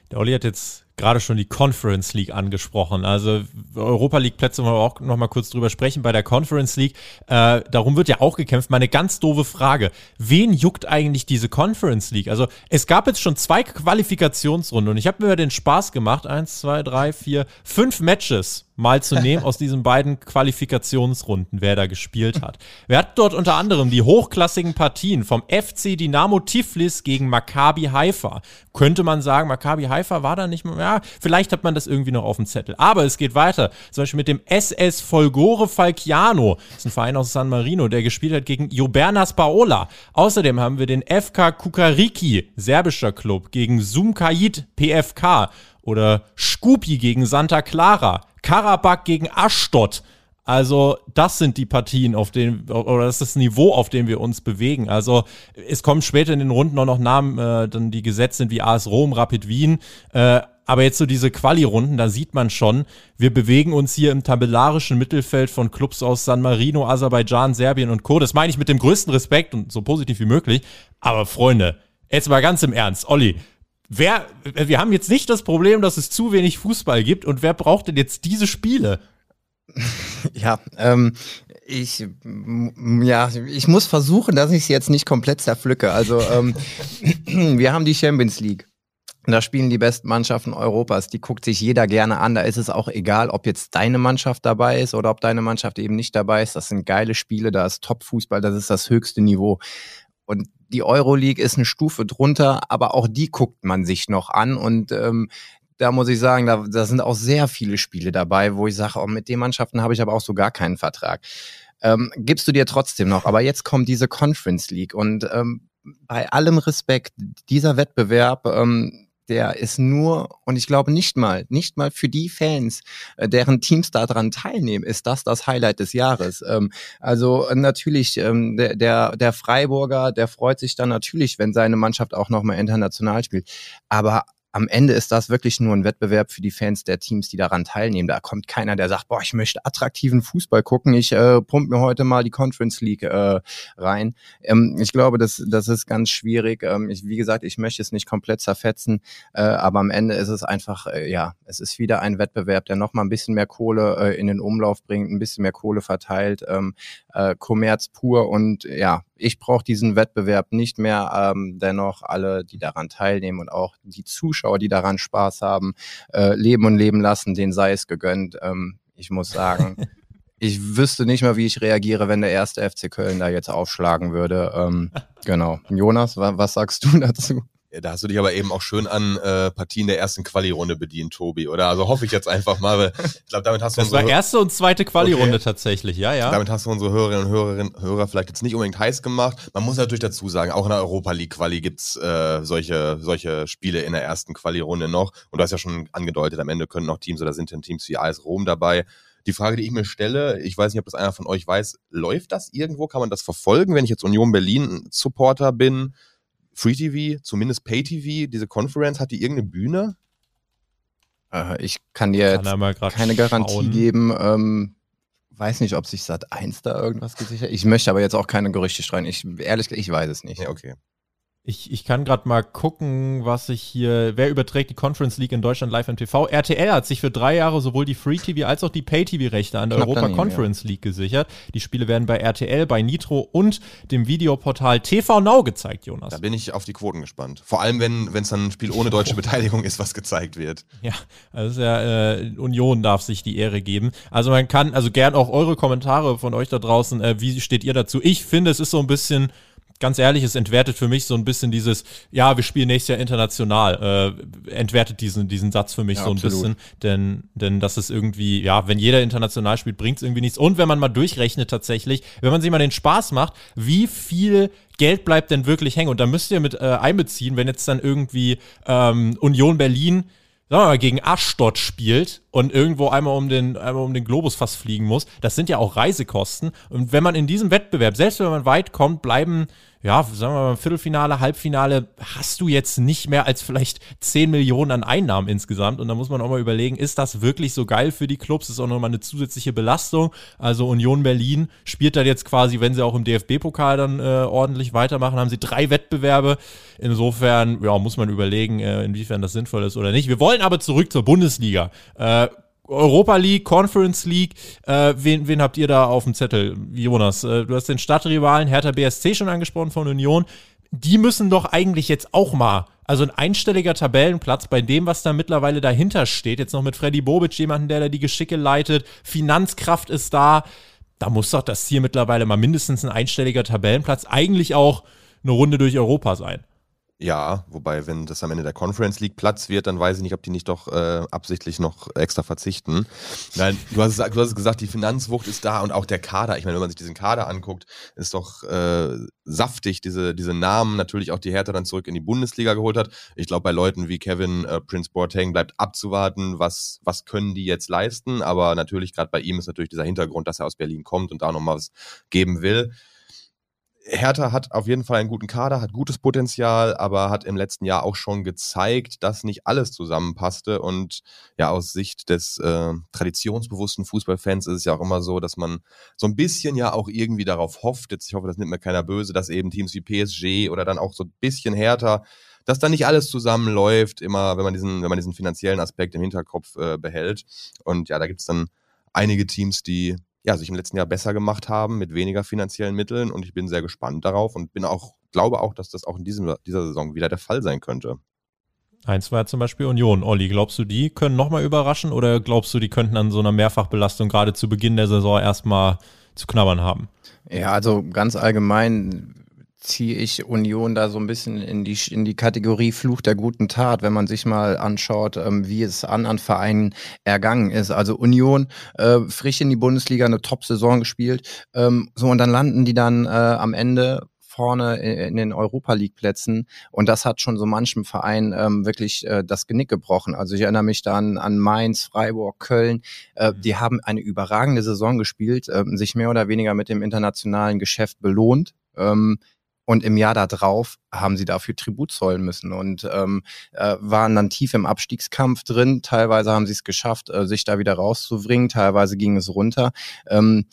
Der Olli hat jetzt gerade schon die Conference League angesprochen, also Europa League Plätze wollen wir auch nochmal kurz drüber sprechen, bei der Conference League, äh, darum wird ja auch gekämpft. Meine ganz doofe Frage, wen juckt eigentlich diese Conference League? Also es gab jetzt schon zwei Qualifikationsrunden, und ich habe mir den Spaß gemacht, eins, zwei, drei, vier, fünf Matches mal zu nehmen aus diesen beiden Qualifikationsrunden, wer da gespielt hat. Wir hatten dort unter anderem die hochklassigen Partien vom F C Dynamo Tiflis gegen Maccabi Haifa. Könnte man sagen, Maccabi Haifa war da nicht mehr, ja, vielleicht hat man das irgendwie noch auf dem Zettel. Aber es geht weiter, zum Beispiel mit dem S S Folgore Falciano, das ist ein Verein aus San Marino, der gespielt hat gegen Jobernas Paola. Außerdem haben wir den F K Kukariki, serbischer Club, gegen Zumkayit P F K, oder Skupi gegen Santa Clara, Karabakh gegen Aschdod. Also das sind die Partien, auf denen, oder das ist das Niveau, auf dem wir uns bewegen. Also es kommen später in den Runden auch noch Namen, äh, dann die gesetzt sind, wie A S Rom, Rapid Wien. Äh, aber jetzt so diese Quali-Runden, da sieht man schon, wir bewegen uns hier im tabellarischen Mittelfeld von Clubs aus San Marino, Aserbaidschan, Serbien und Co. Das meine ich mit dem größten Respekt und so positiv wie möglich. Aber Freunde, jetzt mal ganz im Ernst, Olli, wer, wir haben jetzt nicht das Problem, dass es zu wenig Fußball gibt, und wer braucht denn jetzt diese Spiele? Ja, ähm, ich, m- ja, ich muss versuchen, dass ich es jetzt nicht komplett zerpflücke. Also ähm, wir haben die Champions League. Da spielen die besten Mannschaften Europas. Die guckt sich jeder gerne an. Da ist es auch egal, ob jetzt deine Mannschaft dabei ist oder ob deine Mannschaft eben nicht dabei ist. Das sind geile Spiele, da ist Top-Fußball, das ist das höchste Niveau. Und die Euroleague ist eine Stufe drunter, aber auch die guckt man sich noch an, und ähm, da muss ich sagen, da, da sind auch sehr viele Spiele dabei, wo ich sage, oh, mit den Mannschaften habe ich aber auch so gar keinen Vertrag. Ähm, gibst du dir trotzdem noch. Aber jetzt kommt diese Conference League, und ähm, bei allem Respekt, dieser Wettbewerb, ähm, der ist nur, und ich glaube nicht mal, nicht mal für die Fans, äh, deren Teams daran teilnehmen, ist das das Highlight des Jahres. Ähm, also äh, natürlich, ähm, der, der, der Freiburger, der freut sich dann natürlich, wenn seine Mannschaft auch nochmal international spielt. Aber am Ende ist das wirklich nur ein Wettbewerb für die Fans der Teams, die daran teilnehmen. Da kommt keiner, der sagt, boah, ich möchte attraktiven Fußball gucken, ich äh, pump mir heute mal die Conference League äh, rein. Ähm, ich glaube, das, das ist ganz schwierig. Ähm, ich, wie gesagt, ich möchte es nicht komplett zerfetzen, äh, aber am Ende ist es einfach, äh, ja, es ist wieder ein Wettbewerb, der nochmal ein bisschen mehr Kohle äh, in den Umlauf bringt, ein bisschen mehr Kohle verteilt, ähm, äh, Kommerz pur und ja, ich brauche diesen Wettbewerb nicht mehr. Ähm, dennoch alle, die daran teilnehmen und auch die Zuschauer, die daran Spaß haben, äh, leben und leben lassen, denen sei es gegönnt. Ähm, ich muss sagen, ich wüsste nicht mal, wie ich reagiere, wenn der erste F C Köln da jetzt aufschlagen würde. Ähm, genau. Jonas, wa- was sagst du dazu? Ja, da hast du dich aber eben auch schön an äh, Partien der ersten Quali-Runde bedient, Tobi, oder? Also hoffe ich jetzt einfach mal, weil ich glaube, damit hast du unsere... Das war erste und zweite Quali-Runde okay. tatsächlich, ja, ja. Damit hast du unsere Hörerinnen und Hörerinnen, Hörer vielleicht jetzt nicht unbedingt heiß gemacht. Man muss natürlich dazu sagen, auch in der Europa-League-Quali gibt's äh, solche solche Spiele in der ersten Quali-Runde noch. Und du hast ja schon angedeutet, am Ende können noch Teams oder sind denn Teams wie A S Rom dabei. Die Frage, die ich mir stelle, ich weiß nicht, ob das einer von euch weiß, läuft das irgendwo? Kann man das verfolgen, wenn ich jetzt Union Berlin-Supporter bin? Free-T V, zumindest Pay-T V, diese Conference, hat die irgendeine Bühne? Äh, ich kann dir jetzt kann keine Garantie schauen. geben. Ähm, weiß nicht, ob sich Sat eins da irgendwas gesichert hat. Ich möchte aber jetzt auch keine Gerüchte streuen. Ich, ehrlich gesagt, ich weiß es nicht. Ja, okay. Ich, ich kann gerade mal gucken, was ich hier... Wer überträgt die Conference League in Deutschland live im T V? R T L hat sich für drei Jahre sowohl die Free-T V als auch die Pay-T V-Rechte an der Europa-Conference League gesichert. Die Spiele werden bei R T L, bei Nitro und dem Videoportal T V Now gezeigt, Jonas. Da bin ich auf die Quoten gespannt. Vor allem, wenn es dann ein Spiel ohne deutsche Beteiligung ist, was gezeigt wird. Ja, also ja, äh, Union darf sich die Ehre geben. Also man kann, also gern auch eure Kommentare von euch da draußen, äh, wie steht ihr dazu? Ich finde, es ist so ein bisschen... Ganz ehrlich, es entwertet für mich so ein bisschen dieses, ja, wir spielen nächstes Jahr international, äh, entwertet diesen diesen Satz für mich ja, so ein absolut. bisschen, denn denn das ist irgendwie, ja, wenn jeder international spielt, bringt's irgendwie nichts. Und wenn man mal durchrechnet tatsächlich, wenn man sich mal den Spaß macht, wie viel Geld bleibt denn wirklich hängen? Und da müsst ihr mit äh, einbeziehen, wenn jetzt dann irgendwie ähm, Union Berlin, sagen wir mal, gegen Aschdod spielt und irgendwo einmal um den einmal um den Globus fast fliegen muss, das sind ja auch Reisekosten. Und wenn man in diesem Wettbewerb, selbst wenn man weit kommt, bleiben, ja, sagen wir mal, Viertelfinale, Halbfinale, hast du jetzt nicht mehr als vielleicht zehn Millionen an Einnahmen insgesamt. Und da muss man auch mal überlegen, ist das wirklich so geil für die Clubs? Das ist auch nochmal eine zusätzliche Belastung. Also Union Berlin spielt da jetzt quasi, wenn sie auch im D F B-Pokal dann äh, ordentlich weitermachen, haben sie drei Wettbewerbe. Insofern, ja, muss man überlegen, äh, inwiefern das sinnvoll ist oder nicht. Wir wollen aber zurück zur Bundesliga. Äh, Europa League, Conference League, äh, wen, wen habt ihr da auf dem Zettel, Jonas? Äh, du hast den Stadtrivalen Hertha B S C schon angesprochen von Union. Die müssen doch eigentlich jetzt auch mal, also ein einstelliger Tabellenplatz bei dem, was da mittlerweile dahinter steht, jetzt noch mit Freddy Bobic, jemanden, der da die Geschicke leitet, Finanzkraft ist da, da muss doch das Ziel mittlerweile mal mindestens ein einstelliger Tabellenplatz, eigentlich auch eine Runde durch Europa sein. Ja, wobei, wenn das am Ende der Conference League Platz wird, dann weiß ich nicht, ob die nicht doch äh, absichtlich noch extra verzichten. Nein, du hast, du hast gesagt, die Finanzwucht ist da und auch der Kader. Ich meine, wenn man sich diesen Kader anguckt, ist doch äh, saftig, diese, diese Namen. Natürlich auch die Hertha dann zurück in die Bundesliga geholt hat. Ich glaube, bei Leuten wie Kevin äh, Prince Boateng bleibt abzuwarten, was, was können die jetzt leisten. Aber natürlich, gerade bei ihm ist natürlich dieser Hintergrund, dass er aus Berlin kommt und da nochmal was geben will. Hertha hat auf jeden Fall einen guten Kader, hat gutes Potenzial, aber hat im letzten Jahr auch schon gezeigt, dass nicht alles zusammenpasste. Und ja, aus Sicht des äh, traditionsbewussten Fußballfans ist es ja auch immer so, dass man so ein bisschen ja auch irgendwie darauf hofft, jetzt ich hoffe, das nimmt mir keiner böse, dass eben Teams wie P S G oder dann auch so ein bisschen Hertha, dass da nicht alles zusammenläuft, immer wenn man diesen, wenn man diesen finanziellen Aspekt im Hinterkopf äh, behält. Und ja, da gibt es dann einige Teams, die... ja, sich im letzten Jahr besser gemacht haben mit weniger finanziellen Mitteln und ich bin sehr gespannt darauf und bin auch, glaube auch, dass das auch in diesem, dieser Saison wieder der Fall sein könnte. Eins war zum Beispiel Union. Olli, glaubst du, die können nochmal überraschen oder glaubst du, die könnten an so einer Mehrfachbelastung gerade zu Beginn der Saison erstmal zu knabbern haben? Ja, also ganz allgemein ziehe ich Union da so ein bisschen in die in die Kategorie Fluch der guten Tat, wenn man sich mal anschaut, ähm, wie es anderen Vereinen ergangen ist. Also Union, äh, frisch in die Bundesliga, eine Top-Saison gespielt, ähm, so und dann landen die dann äh, am Ende vorne in den Europa-League-Plätzen und das hat schon so manchem Verein ähm, wirklich äh, das Genick gebrochen. Also ich erinnere mich dann an Mainz, Freiburg, Köln. Äh, die haben eine überragende Saison gespielt, äh, sich mehr oder weniger mit dem internationalen Geschäft belohnt, ähm, Und im Jahr darauf haben sie dafür Tribut zollen müssen und ähm, äh, waren dann tief im Abstiegskampf drin. Teilweise haben sie es geschafft, äh, sich da wieder rauszubringen. Teilweise ging es runter. Ähm,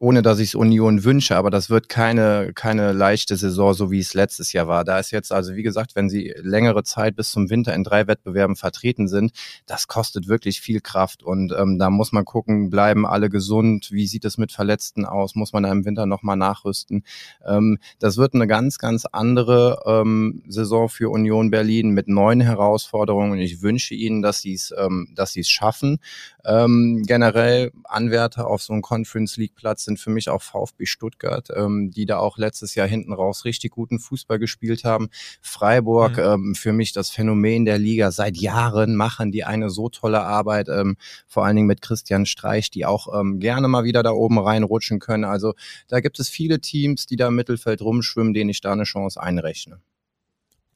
ohne dass ich es Union wünsche, aber das wird keine, keine leichte Saison, so wie es letztes Jahr war. Da ist jetzt, also wie gesagt, wenn sie längere Zeit bis zum Winter in drei Wettbewerben vertreten sind, das kostet wirklich viel Kraft und ähm, da muss man gucken, bleiben alle gesund, wie sieht es mit Verletzten aus, muss man da im Winter nochmal nachrüsten. Ähm, das wird eine ganz, ganz andere ähm, Saison für Union Berlin mit neuen Herausforderungen und ich wünsche ihnen, dass sie es ähm, dass sie es schaffen. Ähm, generell Anwärter auf so einen Conference-League-Platz sind für mich auch VfB Stuttgart, ähm, die da auch letztes Jahr hinten raus richtig guten Fußball gespielt haben. Freiburg, mhm. ähm, für mich das Phänomen der Liga. Seit Jahren machen die eine so tolle Arbeit, ähm, vor allen Dingen mit Christian Streich, die auch ähm, gerne mal wieder da oben reinrutschen können. Also da gibt es viele Teams, die da im Mittelfeld rumschwimmen, denen ich da eine Chance einrechne.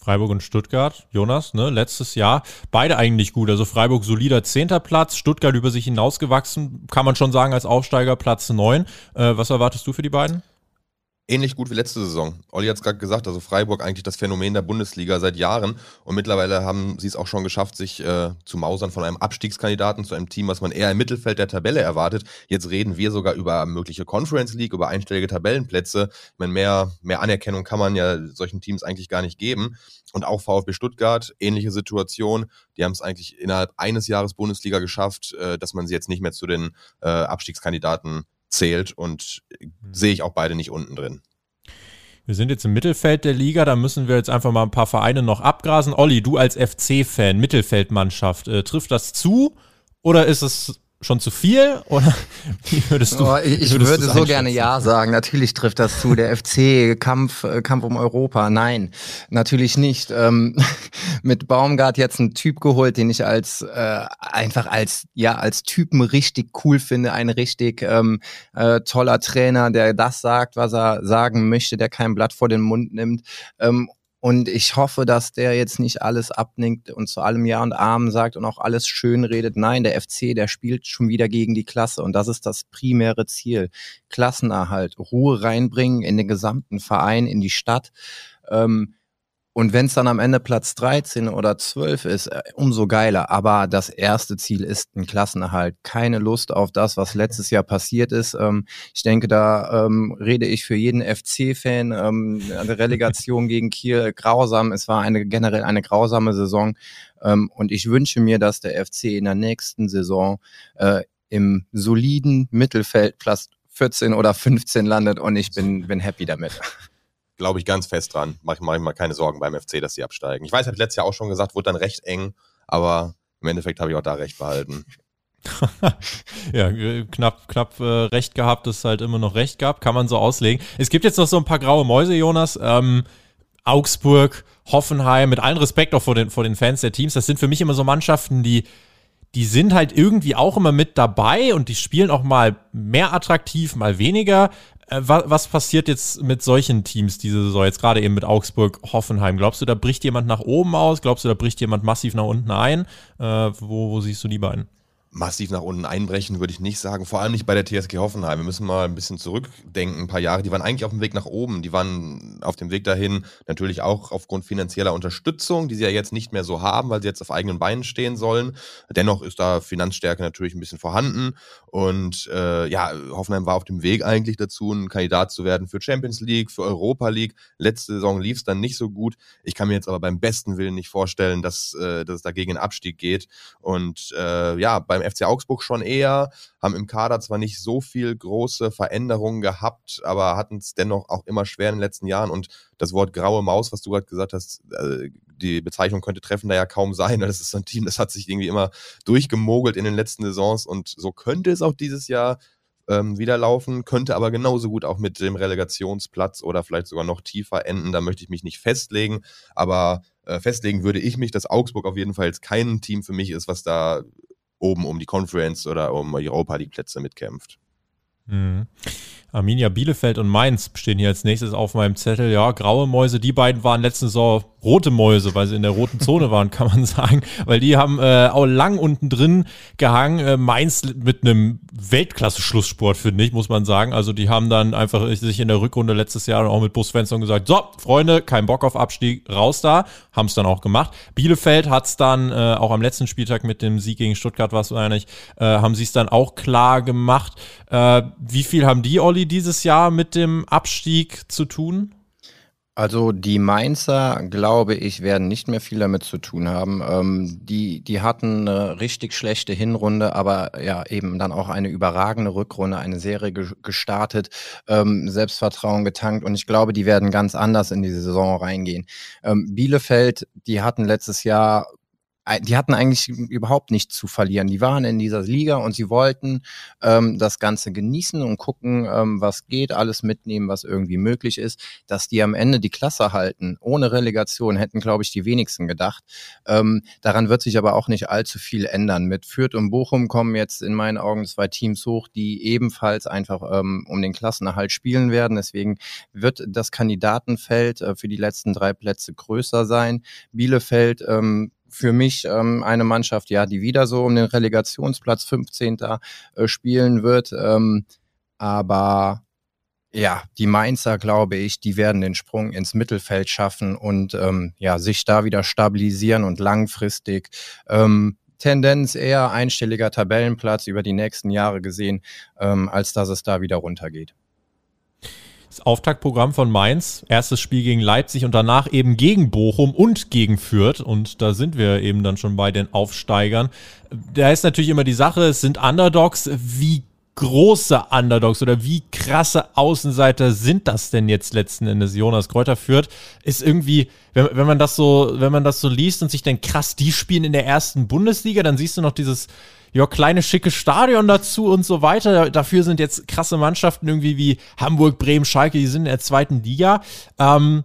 Freiburg und Stuttgart, Jonas, ne, letztes Jahr, beide eigentlich gut, also Freiburg solider zehnter Platz, Stuttgart über sich hinausgewachsen, kann man schon sagen als Aufsteiger Platz neun. Äh, was erwartest du für die beiden? Ähnlich gut wie letzte Saison. Olli hat es gerade gesagt, also Freiburg eigentlich das Phänomen der Bundesliga seit Jahren und mittlerweile haben sie es auch schon geschafft, sich äh, zu mausern von einem Abstiegskandidaten zu einem Team, was man eher im Mittelfeld der Tabelle erwartet. Jetzt reden wir sogar über mögliche Conference League, über einstellige Tabellenplätze. Ich meine, mehr, mehr Anerkennung kann man ja solchen Teams eigentlich gar nicht geben. Und auch VfB Stuttgart, ähnliche Situation. Die haben es eigentlich innerhalb eines Jahres Bundesliga geschafft, äh, dass man sie jetzt nicht mehr zu den äh, Abstiegskandidaten zählt und sehe ich auch beide nicht unten drin. Wir sind jetzt im Mittelfeld der Liga, da müssen wir jetzt einfach mal ein paar Vereine noch abgrasen. Olli, du als F C-Fan, Mittelfeldmannschaft, äh, trifft das zu oder ist es schon zu viel? Oder wie würdest du, oh, ich, ich würdest würde so gerne ja sagen. Natürlich trifft das zu. Der F C, Kampf, Kampf um Europa. Nein, natürlich nicht. Ähm, mit Baumgart jetzt einen Typ geholt, den ich als äh, einfach als ja als Typen richtig cool finde. Ein richtig ähm, äh, toller Trainer, der das sagt, was er sagen möchte, der kein Blatt vor den Mund nimmt. Ähm, Und ich hoffe, dass der jetzt nicht alles abnickt und zu allem Ja und Amen sagt und auch alles schön redet. Nein, der F C, der spielt schon wieder gegen die Klasse und das ist das primäre Ziel. Klassenerhalt, Ruhe reinbringen in den gesamten Verein, in die Stadt. Ähm, Und wenn es dann am Ende Platz dreizehn oder zwölf ist, umso geiler. Aber das erste Ziel ist ein Klassenerhalt. Keine Lust auf das, was letztes Jahr passiert ist. Ähm, ich denke, da ähm, rede ich für jeden F C-Fan. Ähm, eine Relegation gegen Kiel, grausam. Es war eine generell eine grausame Saison. Ähm, und ich wünsche mir, dass der F C in der nächsten Saison äh, im soliden Mittelfeld Platz vierzehn oder fünfzehn landet. Und ich bin, bin happy damit. Glaube ich ganz fest dran. Mache mach ich mal keine Sorgen beim F C, dass sie absteigen. Ich weiß, habe ich letztes Jahr auch schon gesagt, wurde dann recht eng, aber im Endeffekt habe ich auch da recht behalten. Ja, knapp, knapp äh, recht gehabt, dass es halt immer noch recht gab, kann man so auslegen. Es gibt jetzt noch so ein paar graue Mäuse, Jonas. Ähm, Augsburg, Hoffenheim, mit allem Respekt auch vor den, vor den Fans der Teams. Das sind für mich immer so Mannschaften, die die sind halt irgendwie auch immer mit dabei und die spielen auch mal mehr attraktiv, mal weniger. Was passiert jetzt mit solchen Teams diese Saison, jetzt gerade eben mit Augsburg, Hoffenheim? Glaubst du, da bricht jemand nach oben aus? Glaubst du, da bricht jemand massiv nach unten ein? Äh, wo, wo siehst du die beiden? Massiv nach unten einbrechen würde ich nicht sagen, vor allem nicht bei der T S G Hoffenheim. Wir müssen mal ein bisschen zurückdenken, ein paar Jahre. Die waren eigentlich auf dem Weg nach oben, die waren auf dem Weg dahin, natürlich auch aufgrund finanzieller Unterstützung, die sie ja jetzt nicht mehr so haben, weil sie jetzt auf eigenen Beinen stehen sollen. Dennoch ist da Finanzstärke natürlich ein bisschen vorhanden und äh, ja, Hoffenheim war auf dem Weg eigentlich dazu, ein Kandidat zu werden für Champions League, für Europa League. Letzte Saison lief es dann nicht so gut. Ich kann mir jetzt aber beim besten Willen nicht vorstellen, dass, äh, dass es dagegen einen Abstieg geht und äh, ja, bei F C Augsburg schon eher, haben im Kader zwar nicht so viel große Veränderungen gehabt, aber hatten es dennoch auch immer schwer in den letzten Jahren und das Wort graue Maus, was du gerade gesagt hast, die Bezeichnung könnte treffender ja kaum sein, das ist so ein Team, das hat sich irgendwie immer durchgemogelt in den letzten Saisons und so könnte es auch dieses Jahr ähm, wieder laufen, könnte aber genauso gut auch mit dem Relegationsplatz oder vielleicht sogar noch tiefer enden, da möchte ich mich nicht festlegen, aber äh, festlegen würde ich mich, dass Augsburg auf jeden Fall jetzt kein Team für mich ist, was da oben um die Conference oder um Europa League Plätze mitkämpft. Mhm. Arminia Bielefeld und Mainz stehen hier als nächstes auf meinem Zettel. Ja, graue Mäuse, die beiden waren letzte Saison rote Mäuse, weil sie in der roten Zone waren, kann man sagen, weil die haben äh, auch lang unten drin gehangen. Äh, Mainz mit einem Weltklasse-Schlusssport, finde ich, muss man sagen. Also die haben dann einfach sich in der Rückrunde letztes Jahr auch mit Bo Svensson gesagt, so, Freunde, kein Bock auf Abstieg, raus da. Haben es dann auch gemacht. Bielefeld hat es dann äh, auch am letzten Spieltag mit dem Sieg gegen Stuttgart, war es eigentlich, äh, haben sie es dann auch klar gemacht. Äh, wie viel haben die, Olli, dieses Jahr mit dem Abstieg zu tun? Also die Mainzer, glaube ich, werden nicht mehr viel damit zu tun haben. Ähm, die, die hatten eine richtig schlechte Hinrunde, aber ja eben dann auch eine überragende Rückrunde, eine Serie ge- gestartet, ähm, Selbstvertrauen getankt, und ich glaube, die werden ganz anders in die Saison reingehen. Ähm, Bielefeld, die hatten letztes Jahr, die hatten eigentlich überhaupt nichts zu verlieren. Die waren in dieser Liga und sie wollten ähm, das Ganze genießen und gucken, ähm, was geht, alles mitnehmen, was irgendwie möglich ist. Dass die am Ende die Klasse halten, ohne Relegation, hätten, glaube ich, die wenigsten gedacht. Ähm, daran wird sich aber auch nicht allzu viel ändern. Mit Fürth und Bochum kommen jetzt in meinen Augen zwei Teams hoch, die ebenfalls einfach ähm, um den Klassenerhalt spielen werden. Deswegen wird das Kandidatenfeld äh, für die letzten drei Plätze größer sein. Bielefeld, ähm, für mich ähm, eine Mannschaft, ja, die wieder so um den Relegationsplatz fünfzehnten da äh, spielen wird. Ähm, aber ja, die Mainzer, glaube ich, die werden den Sprung ins Mittelfeld schaffen und ähm, ja, sich da wieder stabilisieren und langfristig ähm, Tendenz eher einstelliger Tabellenplatz über die nächsten Jahre gesehen, ähm, als dass es da wieder runtergeht. Das Auftaktprogramm von Mainz, erstes Spiel gegen Leipzig und danach eben gegen Bochum und gegen Fürth, und da sind wir eben dann schon bei den Aufsteigern. Da ist natürlich immer die Sache, es sind Underdogs. Wie große Underdogs oder wie krasse Außenseiter sind das denn jetzt letzten Endes? Jonas, Kräuter Fürth ist irgendwie, wenn, wenn man das so, wenn man das so liest und sich denkt, krass, die spielen in der ersten Bundesliga, dann siehst du noch dieses ja, kleine schicke Stadion dazu und so weiter. Dafür sind jetzt krasse Mannschaften irgendwie wie Hamburg, Bremen, Schalke, die sind in der zweiten Liga. Ähm,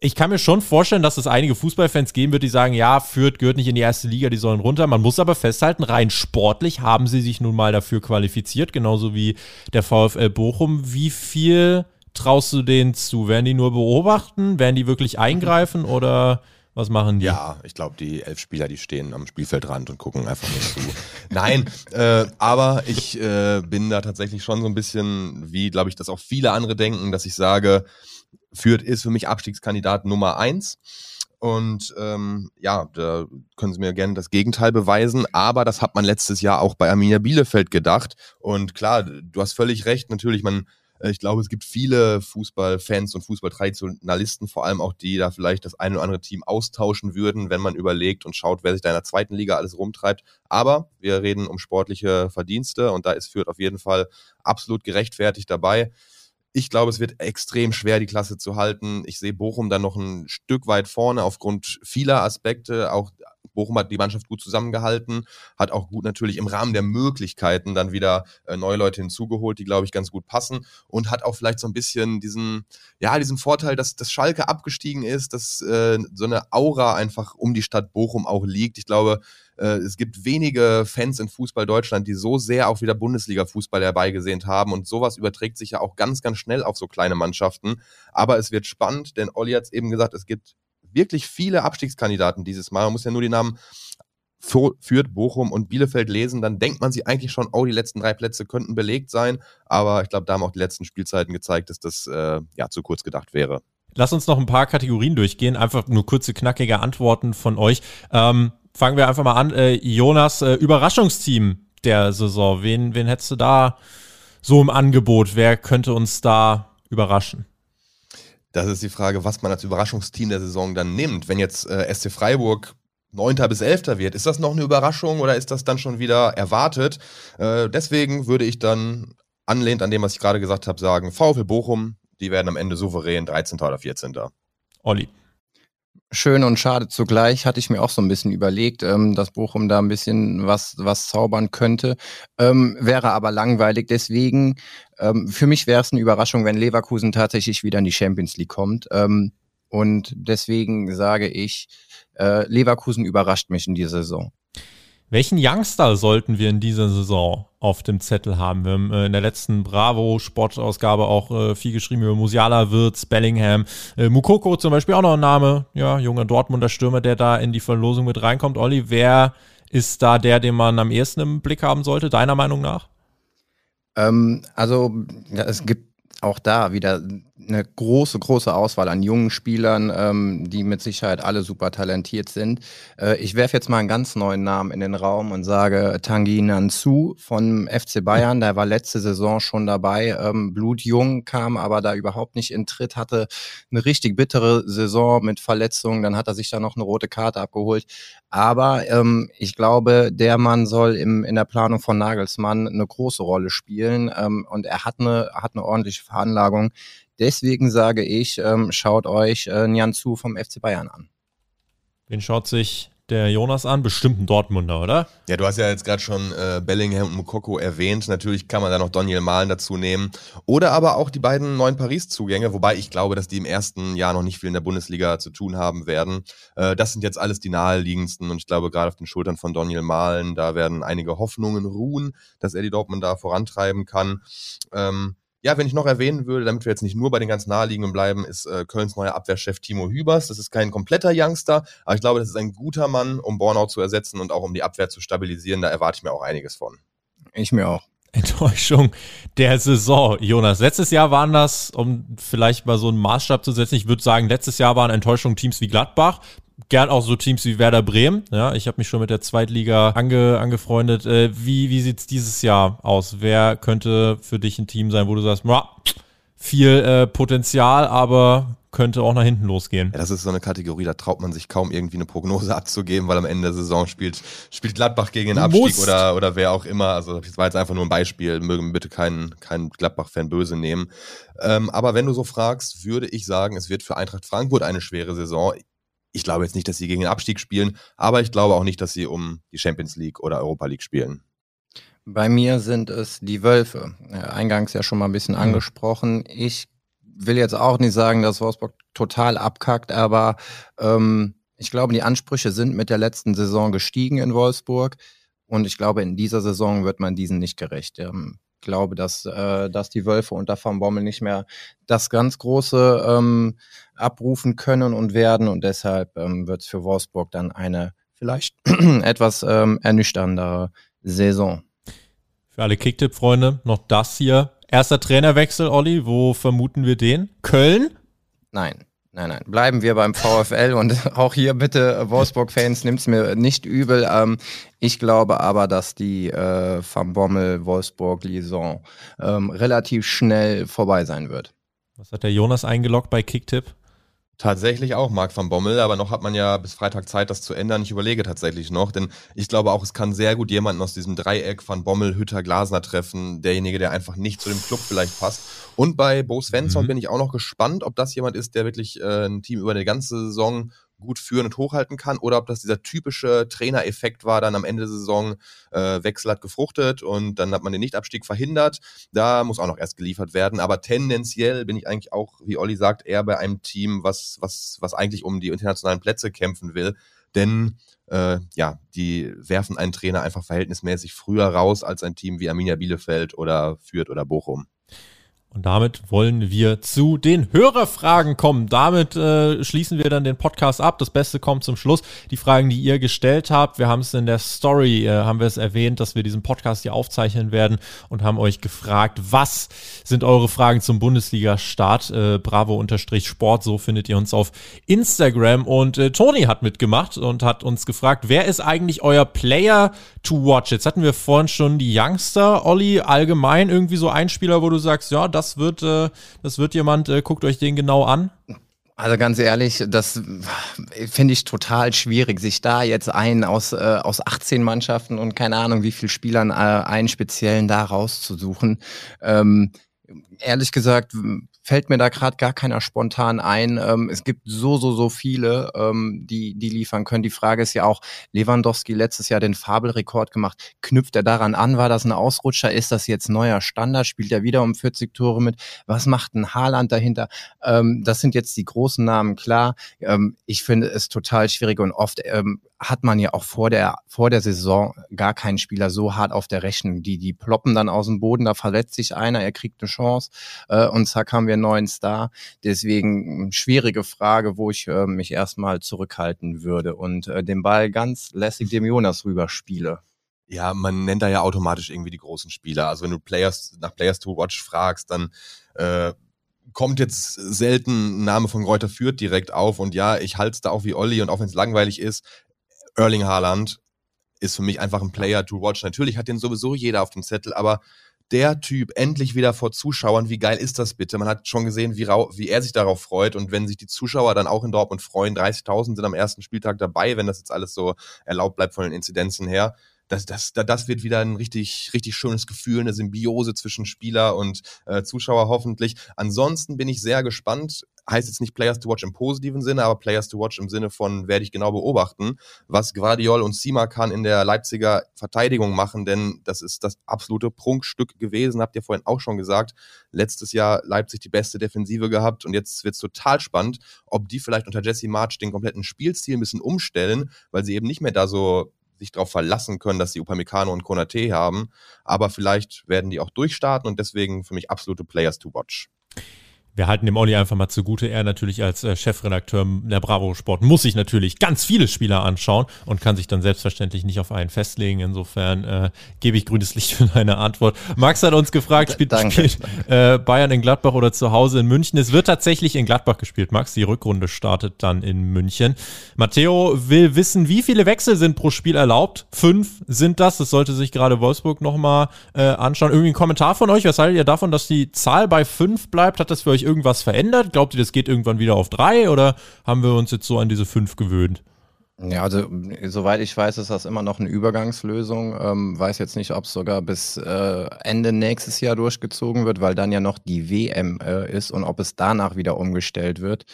ich kann mir schon vorstellen, dass es einige Fußballfans geben wird, die sagen, ja, Fürth gehört nicht in die erste Liga, die sollen runter. Man muss aber festhalten, rein sportlich haben sie sich nun mal dafür qualifiziert, genauso wie der VfL Bochum. Wie viel traust du denen zu? Werden die nur beobachten? Werden die wirklich eingreifen oder... Was machen die? Ja, ich glaube, die elf Spieler, die stehen am Spielfeldrand und gucken einfach nur zu. Nein, äh, aber ich äh, bin da tatsächlich schon so ein bisschen, wie, glaube ich, dass auch viele andere denken, dass ich sage, Fürth ist für mich Abstiegskandidat Nummer eins. Und ähm, ja, da können Sie mir gerne das Gegenteil beweisen, aber das hat man letztes Jahr auch bei Arminia Bielefeld gedacht. Und klar, du hast völlig recht, natürlich, man... Ich glaube, es gibt viele Fußballfans und Fußballtraditionalisten, vor allem auch die da vielleicht das ein oder andere Team austauschen würden, wenn man überlegt und schaut, wer sich da in der zweiten Liga alles rumtreibt. Aber wir reden um sportliche Verdienste und da ist Fürth auf jeden Fall absolut gerechtfertigt dabei. Ich glaube, es wird extrem schwer, die Klasse zu halten. Ich sehe Bochum dann noch ein Stück weit vorne aufgrund vieler Aspekte. Auch Bochum hat die Mannschaft gut zusammengehalten, hat auch gut natürlich im Rahmen der Möglichkeiten dann wieder neue Leute hinzugeholt, die, glaube ich, ganz gut passen, und hat auch vielleicht so ein bisschen diesen, ja, diesen Vorteil, dass, dass Schalke abgestiegen ist, dass äh, so eine Aura einfach um die Stadt Bochum auch liegt. Ich glaube, es gibt wenige Fans in Fußball Deutschland, die so sehr auch wieder Bundesliga-Fußball herbeigesehnt haben, und sowas überträgt sich ja auch ganz, ganz schnell auf so kleine Mannschaften. Aber es wird spannend, denn Olli hat es eben gesagt, es gibt wirklich viele Abstiegskandidaten dieses Mal. Man muss ja nur die Namen Fürth, Bochum und Bielefeld lesen, dann denkt man sich eigentlich schon, oh, die letzten drei Plätze könnten belegt sein, aber ich glaube, da haben auch die letzten Spielzeiten gezeigt, dass das äh, ja zu kurz gedacht wäre. Lass uns noch ein paar Kategorien durchgehen, einfach nur kurze, knackige Antworten von euch. Ähm, Fangen wir einfach mal an. Äh, Jonas, äh, Überraschungsteam der Saison. Wen, wen hättest du da so im Angebot? Wer könnte uns da überraschen? Das ist die Frage, was man als Überraschungsteam der Saison dann nimmt. Wenn jetzt äh, S C Freiburg neunter bis elfter wird, ist das noch eine Überraschung oder ist das dann schon wieder erwartet? Äh, deswegen würde ich dann, anlehnt an dem, was ich gerade gesagt habe, sagen, VfL Bochum, die werden am Ende souverän dreizehnter oder vierzehnter Olli. Schön und schade zugleich, hatte ich mir auch so ein bisschen überlegt, ähm, dass Bochum da ein bisschen was, was zaubern könnte, ähm, wäre aber langweilig. Deswegen, ähm, für mich wäre es eine Überraschung, wenn Leverkusen tatsächlich wieder in die Champions League kommt. Ähm, und deswegen sage ich, äh, Leverkusen überrascht mich in dieser Saison. Welchen Youngster sollten wir in dieser Saison auf dem Zettel haben? Wir haben in der letzten Bravo-Sportausgabe auch viel geschrieben über Musiala, Wirtz, Bellingham, Moukoko zum Beispiel auch noch ein Name, ja, junger Dortmunder Stürmer, der da in die Verlosung mit reinkommt. Olli, wer ist da der, den man am ehesten im Blick haben sollte, deiner Meinung nach? Ähm, also ja, es gibt auch da wieder eine große, große Auswahl an jungen Spielern, ähm, die mit Sicherheit alle super talentiert sind. Äh, ich werfe jetzt mal einen ganz neuen Namen in den Raum und sage Tanguy Nansu vom F C Bayern. Der war letzte Saison schon dabei, ähm, blutjung, kam aber da überhaupt nicht in Tritt, hatte eine richtig bittere Saison mit Verletzungen. Dann hat er sich da noch eine rote Karte abgeholt. Aber ähm, ich glaube, der Mann soll im, in der Planung von Nagelsmann eine große Rolle spielen, ähm, und er hat eine, hat eine ordentliche Veranlagung. Deswegen sage ich, ähm, schaut euch äh, Nianzou vom F C Bayern an. Wen schaut sich der Jonas an? Bestimmt ein Dortmunder, oder? Ja, du hast ja jetzt gerade schon äh, Bellingham und Moukoko erwähnt. Natürlich kann man da noch Donyell Malen dazu nehmen. Oder aber auch die beiden neuen Paris-Zugänge, wobei ich glaube, dass die im ersten Jahr noch nicht viel in der Bundesliga zu tun haben werden. Äh, das sind jetzt alles die naheliegendsten und ich glaube, gerade auf den Schultern von Donyell Malen, da werden einige Hoffnungen ruhen, dass er die Dortmund da vorantreiben kann. Ähm, Ja, wenn ich noch erwähnen würde, damit wir jetzt nicht nur bei den ganz Naheliegenden bleiben, ist äh, Kölns neuer Abwehrchef Timo Hübers. Das ist kein kompletter Youngster, aber ich glaube, das ist ein guter Mann, um Bornau zu ersetzen und auch um die Abwehr zu stabilisieren. Da erwarte ich mir auch einiges von. Ich mir auch. Enttäuschung der Saison, Jonas. Letztes Jahr waren das, um vielleicht mal so einen Maßstab zu setzen, ich würde sagen, letztes Jahr waren Enttäuschungen Teams wie Gladbach, gern auch so Teams wie Werder Bremen. Ja, ich habe mich schon mit der Zweitliga ange, angefreundet. Äh, wie wie sieht es dieses Jahr aus? Wer könnte für dich ein Team sein, wo du sagst, ma, viel äh, Potenzial, aber könnte auch nach hinten losgehen? Ja, das ist so eine Kategorie, da traut man sich kaum irgendwie eine Prognose abzugeben, weil am Ende der Saison spielt, spielt Gladbach gegen den du Abstieg oder, oder wer auch immer. Also das war jetzt einfach nur ein Beispiel, mögen bitte keinen, keinen Gladbach-Fan böse nehmen. Ähm, aber wenn du so fragst, würde ich sagen, es wird für Eintracht Frankfurt eine schwere Saison. Ich glaube jetzt nicht, dass sie gegen den Abstieg spielen, aber ich glaube auch nicht, dass sie um die Champions League oder Europa League spielen. Bei mir sind es die Wölfe. Eingangs ja schon mal ein bisschen angesprochen. Ich will jetzt auch nicht sagen, dass Wolfsburg total abkackt, aber ähm, ich glaube, die Ansprüche sind mit der letzten Saison gestiegen in Wolfsburg und ich glaube, in dieser Saison wird man diesen nicht gerecht. Ähm, ich glaube, dass, äh, dass die Wölfe unter Van Bommel nicht mehr das ganz große ähm, abrufen können und werden und deshalb ähm, wird es für Wolfsburg dann eine vielleicht etwas ähm, ernüchterndere Saison. Für alle Kicktipp-Freunde noch das hier. Erster Trainerwechsel, Olli, wo vermuten wir den? Köln? Nein, nein, nein. Bleiben wir beim VfL und auch hier bitte Wolfsburg-Fans, nimmt es mir nicht übel. Ähm, ich glaube aber, dass die äh, Van Bommel-Wolfsburg-Liaison ähm, relativ schnell vorbei sein wird. Was hat der Jonas eingeloggt bei Kicktipp? Tatsächlich auch Marc Van Bommel, aber noch hat man ja bis Freitag Zeit, das zu ändern. Ich überlege tatsächlich noch, denn ich glaube auch, es kann sehr gut jemanden aus diesem Dreieck Van Bommel, Hütter, Glasner treffen. Derjenige, der einfach nicht zu dem Club vielleicht passt. Und bei Bo Svensson mhm. bin ich auch noch gespannt, ob das jemand ist, der wirklich äh, ein Team über eine ganze Saison gut führen und hochhalten kann oder ob das dieser typische Trainereffekt war, dann am Ende der Saison äh, Wechsel hat gefruchtet und dann hat man den Nichtabstieg verhindert. Da muss auch noch erst geliefert werden, aber tendenziell bin ich eigentlich auch, wie Olli sagt, eher bei einem Team, was, was, was eigentlich um die internationalen Plätze kämpfen will, denn äh, ja, die werfen einen Trainer einfach verhältnismäßig früher raus als ein Team wie Arminia Bielefeld oder Fürth oder Bochum. Und damit wollen wir zu den Hörerfragen kommen. Damit äh, schließen wir dann den Podcast ab. Das Beste kommt zum Schluss. Die Fragen, die ihr gestellt habt, wir haben es in der Story, äh, haben wir es erwähnt, dass wir diesen Podcast hier aufzeichnen werden und haben euch gefragt, was sind eure Fragen zum Bundesliga-Start? Äh, Bravo-Sport, so findet ihr uns auf Instagram. Und äh, Toni hat mitgemacht und hat uns gefragt, wer ist eigentlich euer Player to watch? Jetzt hatten wir vorhin schon die Youngster. Olli, allgemein irgendwie so ein Spieler, wo du sagst, ja, das Das wird, das wird jemand, guckt euch den genau an. Also ganz ehrlich, das finde ich total schwierig, sich da jetzt einen aus, äh, aus achtzehn Mannschaften und keine Ahnung wie vielen Spielern äh, einen speziellen da rauszusuchen. Ähm, ehrlich gesagt fällt mir da gerade gar keiner spontan ein. Ähm, es gibt so, so, so viele, ähm, die, die liefern können. Die Frage ist ja auch, Lewandowski letztes Jahr den Fabelrekord gemacht. Knüpft er daran an? War das ein Ausrutscher? Ist das jetzt neuer Standard? Spielt er wieder um vierzig Tore mit? Was macht ein Haaland dahinter? Ähm, das sind jetzt die großen Namen, klar. Ähm, ich finde es total schwierig und oft ähm, hat man ja auch vor der vor der Saison gar keinen Spieler so hart auf der Rechnung. Die, die ploppen dann aus dem Boden, da verletzt sich einer, er kriegt eine Chance äh, und zack haben wir einen neuen Star. Deswegen schwierige Frage, wo ich äh, mich erstmal zurückhalten würde und äh, den Ball ganz lässig dem Jonas rüberspiele. Ja, man nennt da ja automatisch irgendwie die großen Spieler. Also wenn du Players nach Players to Watch fragst, dann äh, kommt jetzt selten ein Name von Greuther Fürth direkt auf. Und ja, ich halte es da auch wie Olli und auch wenn es langweilig ist, Erling Haaland ist für mich einfach ein Player to watch. Natürlich hat den sowieso jeder auf dem Zettel, aber der Typ endlich wieder vor Zuschauern, wie geil ist das bitte? Man hat schon gesehen, wie, rau- wie er sich darauf freut und wenn sich die Zuschauer dann auch in Dortmund freuen, dreißigtausend sind am ersten Spieltag dabei, wenn das jetzt alles so erlaubt bleibt von den Inzidenzen her. Das, das, das wird wieder ein richtig, richtig schönes Gefühl, eine Symbiose zwischen Spieler und äh, Zuschauer hoffentlich. Ansonsten bin ich sehr gespannt, heißt jetzt nicht Players to Watch im positiven Sinne, aber Players to Watch im Sinne von, werde ich genau beobachten, was Guardiol und Simakan in der Leipziger Verteidigung machen, denn das ist das absolute Prunkstück gewesen, habt ihr vorhin auch schon gesagt. Letztes Jahr Leipzig die beste Defensive gehabt und jetzt wird es total spannend, ob die vielleicht unter Jesse Marsch den kompletten Spielstil ein bisschen umstellen, weil sie eben nicht mehr da so sich darauf verlassen können, dass sie Upamecano und Konaté haben, aber vielleicht werden die auch durchstarten und deswegen für mich absolute Players to watch. Wir halten dem Olli einfach mal zugute. Er natürlich als äh, Chefredakteur der Bravo Sport muss sich natürlich ganz viele Spieler anschauen und kann sich dann selbstverständlich nicht auf einen festlegen. Insofern äh, gebe ich grünes Licht für deine Antwort. Max hat uns gefragt, spielt, danke, spielt danke. Äh, Bayern in Gladbach oder zu Hause in München? Es wird tatsächlich in Gladbach gespielt, Max. Die Rückrunde startet dann in München. Matteo will wissen, wie viele Wechsel sind pro Spiel erlaubt? Fünf sind das. Das sollte sich gerade Wolfsburg nochmal äh, anschauen. Irgendwie ein Kommentar von euch. Was haltet ihr davon, dass die Zahl bei fünf bleibt? Hat das für euch irgendwas verändert? Glaubt ihr, das geht irgendwann wieder auf drei oder haben wir uns jetzt so an diese fünf gewöhnt? Ja, also soweit ich weiß, ist das immer noch eine Übergangslösung. Ähm, weiß jetzt nicht, ob es sogar bis äh, Ende nächstes Jahr durchgezogen wird, weil dann ja noch die W M äh, ist und ob es danach wieder umgestellt wird.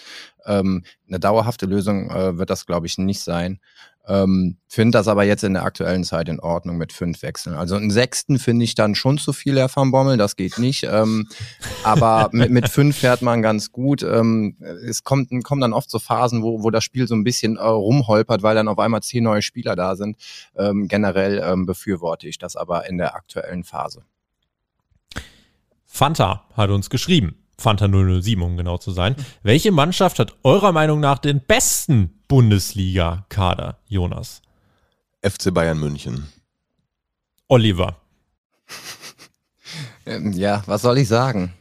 Ähm, eine dauerhafte Lösung äh, wird das, glaube ich, nicht sein. Ähm, finde das aber jetzt in der aktuellen Zeit in Ordnung mit fünf Wechseln. Also einen sechsten finde ich dann schon zu viel, Herr Van Bommel, das geht nicht. Ähm, aber mit, mit fünf fährt man ganz gut. Ähm, es kommt, kommen dann oft so Phasen, wo, wo das Spiel so ein bisschen äh, rumholpert, weil dann auf einmal zehn neue Spieler da sind. Ähm, generell ähm, befürworte ich das aber in der aktuellen Phase. Fanta hat uns geschrieben. Fanta null null sieben, um genau zu sein. Mhm. Welche Mannschaft hat eurer Meinung nach den besten Bundesliga-Kader, Jonas? F C Bayern München. Oliver. Ja, was soll ich sagen?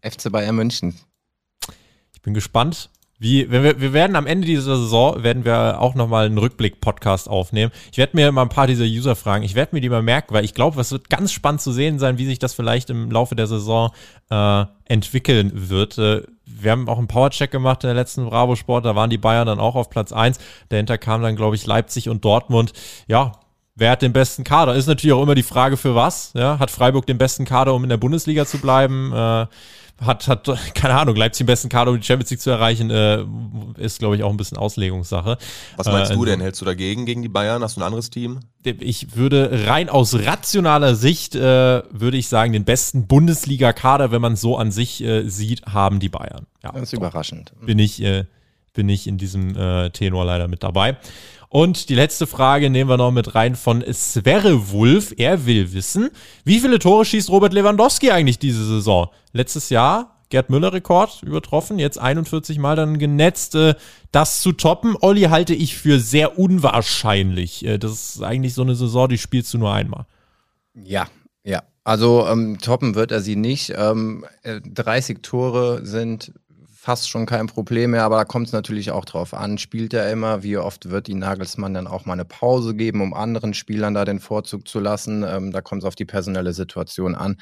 F C Bayern München. Ich bin gespannt. Wie, wenn wir, wir werden am Ende dieser Saison, werden wir auch nochmal einen Rückblick-Podcast aufnehmen. Ich werde mir mal ein paar dieser User fragen. Ich werde mir die mal merken, weil ich glaube, es wird ganz spannend zu sehen sein, wie sich das vielleicht im Laufe der Saison äh, entwickeln wird. Äh, wir haben auch einen Powercheck gemacht in der letzten Bravo Sport. Da waren die Bayern dann auch auf Platz eins. Dahinter kamen dann, glaube ich, Leipzig und Dortmund. Ja, wer hat den besten Kader? Ist natürlich auch immer die Frage, für was. Ja? Hat Freiburg den besten Kader, um in der Bundesliga zu bleiben? Äh, Hat, hat, keine Ahnung, Leipzig den besten Kader, um die Champions League zu erreichen, äh, ist, glaube ich, auch ein bisschen Auslegungssache. Was meinst äh, du denn? Hältst du dagegen, gegen die Bayern? Hast du ein anderes Team? Ich würde rein aus rationaler Sicht, äh, würde ich sagen, den besten Bundesliga-Kader, wenn man es so an sich äh, sieht, haben die Bayern. Ja, das ist doch überraschend. Bin ich, äh, bin ich in diesem äh, Tenor leider mit dabei. Und die letzte Frage nehmen wir noch mit rein von Sverrewulf. Er will wissen, wie viele Tore schießt Robert Lewandowski eigentlich diese Saison? Letztes Jahr Gerd Müller-Rekord übertroffen, jetzt einundvierzig Mal dann genetzt. Das zu toppen, Olli, halte ich für sehr unwahrscheinlich. Das ist eigentlich so eine Saison, die spielst du nur einmal. Ja, ja. Also ähm, toppen wird er sie nicht. Ähm, dreißig Tore sind fast schon kein Problem mehr, aber da kommt es natürlich auch drauf an. Spielt er immer? Wie oft wird die Nagelsmann dann auch mal eine Pause geben, um anderen Spielern da den Vorzug zu lassen? Ähm, da kommt es auf die personelle Situation an.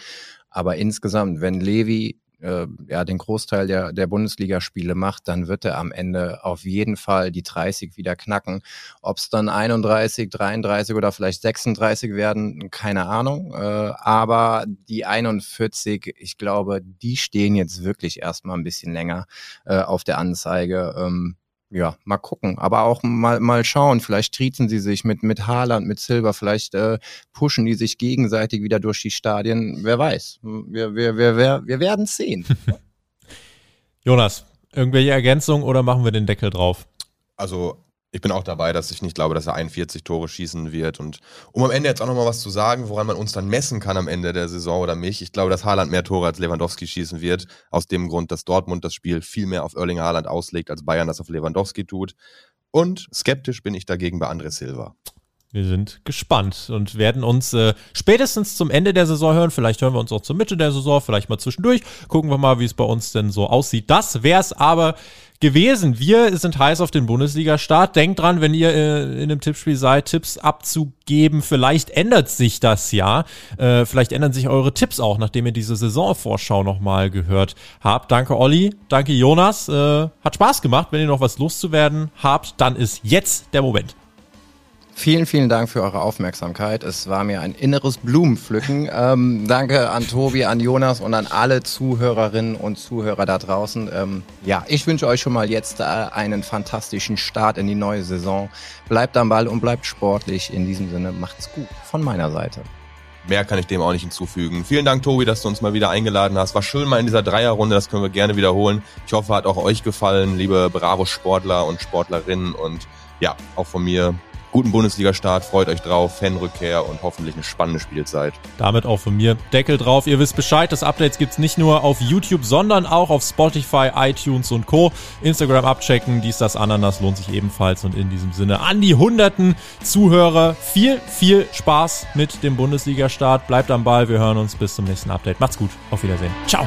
Aber insgesamt, wenn Levi äh, ja, den Großteil der, der Bundesligaspiele macht, dann wird er am Ende auf jeden Fall die dreißig wieder knacken. Ob es dann einunddreißig, dreiunddreißig oder vielleicht sechsunddreißig werden, keine Ahnung. Äh, aber die einundvierzig, ich glaube, die stehen jetzt wirklich erstmal ein bisschen länger äh, auf der Anzeige. Ähm, Ja, mal gucken, aber auch mal mal schauen, vielleicht triezen sie sich mit mit Haaland, mit Silva, vielleicht äh, pushen die sich gegenseitig wieder durch die Stadien, wer weiß, wir, wir, wir, wir, wir werden es sehen. Jonas, irgendwelche Ergänzungen oder machen wir den Deckel drauf? Also ich bin auch dabei, dass ich nicht glaube, dass er einundvierzig Tore schießen wird, und um am Ende jetzt auch nochmal was zu sagen, woran man uns dann messen kann am Ende der Saison oder mich, ich glaube, dass Haaland mehr Tore als Lewandowski schießen wird, aus dem Grund, dass Dortmund das Spiel viel mehr auf Erling Haaland auslegt, als Bayern das auf Lewandowski tut, und skeptisch bin ich dagegen bei André Silva. Wir sind gespannt und werden uns äh, spätestens zum Ende der Saison hören. Vielleicht hören wir uns auch zur Mitte der Saison, vielleicht mal zwischendurch. Gucken wir mal, wie es bei uns denn so aussieht. Das wär's aber gewesen. Wir sind heiß auf den Bundesliga-Start. Denkt dran, wenn ihr äh, in einem Tippspiel seid, Tipps abzugeben. Vielleicht ändert sich das ja. Äh, vielleicht ändern sich eure Tipps auch, nachdem ihr diese Saisonvorschau nochmal gehört habt. Danke Olli, danke Jonas. Äh, hat Spaß gemacht. Wenn ihr noch was loszuwerden habt, dann ist jetzt der Moment. Vielen, vielen Dank für eure Aufmerksamkeit. Es war mir ein inneres Blumenpflücken. Ähm, danke an Tobi, an Jonas und an alle Zuhörerinnen und Zuhörer da draußen. Ähm, ja, ich wünsche euch schon mal jetzt äh, einen fantastischen Start in die neue Saison. Bleibt am Ball und bleibt sportlich. In diesem Sinne, macht's gut von meiner Seite. Mehr kann ich dem auch nicht hinzufügen. Vielen Dank, Tobi, dass du uns mal wieder eingeladen hast. War schön mal in dieser Dreierrunde, das können wir gerne wiederholen. Ich hoffe, hat auch euch gefallen, liebe Bravo-Sportler und Sportlerinnen. Und ja, auch von mir guten Bundesliga-Start, freut euch drauf, Fanrückkehr und hoffentlich eine spannende Spielzeit. Damit auch von mir Deckel drauf. Ihr wisst Bescheid, das Updates gibt's nicht nur auf YouTube, sondern auch auf Spotify, iTunes und Co. Instagram abchecken, dies, das, Ananas lohnt sich ebenfalls. Und in diesem Sinne an die hunderten Zuhörer viel, viel Spaß mit dem Bundesliga-Start. Bleibt am Ball, wir hören uns bis zum nächsten Update. Macht's gut, auf Wiedersehen. Ciao.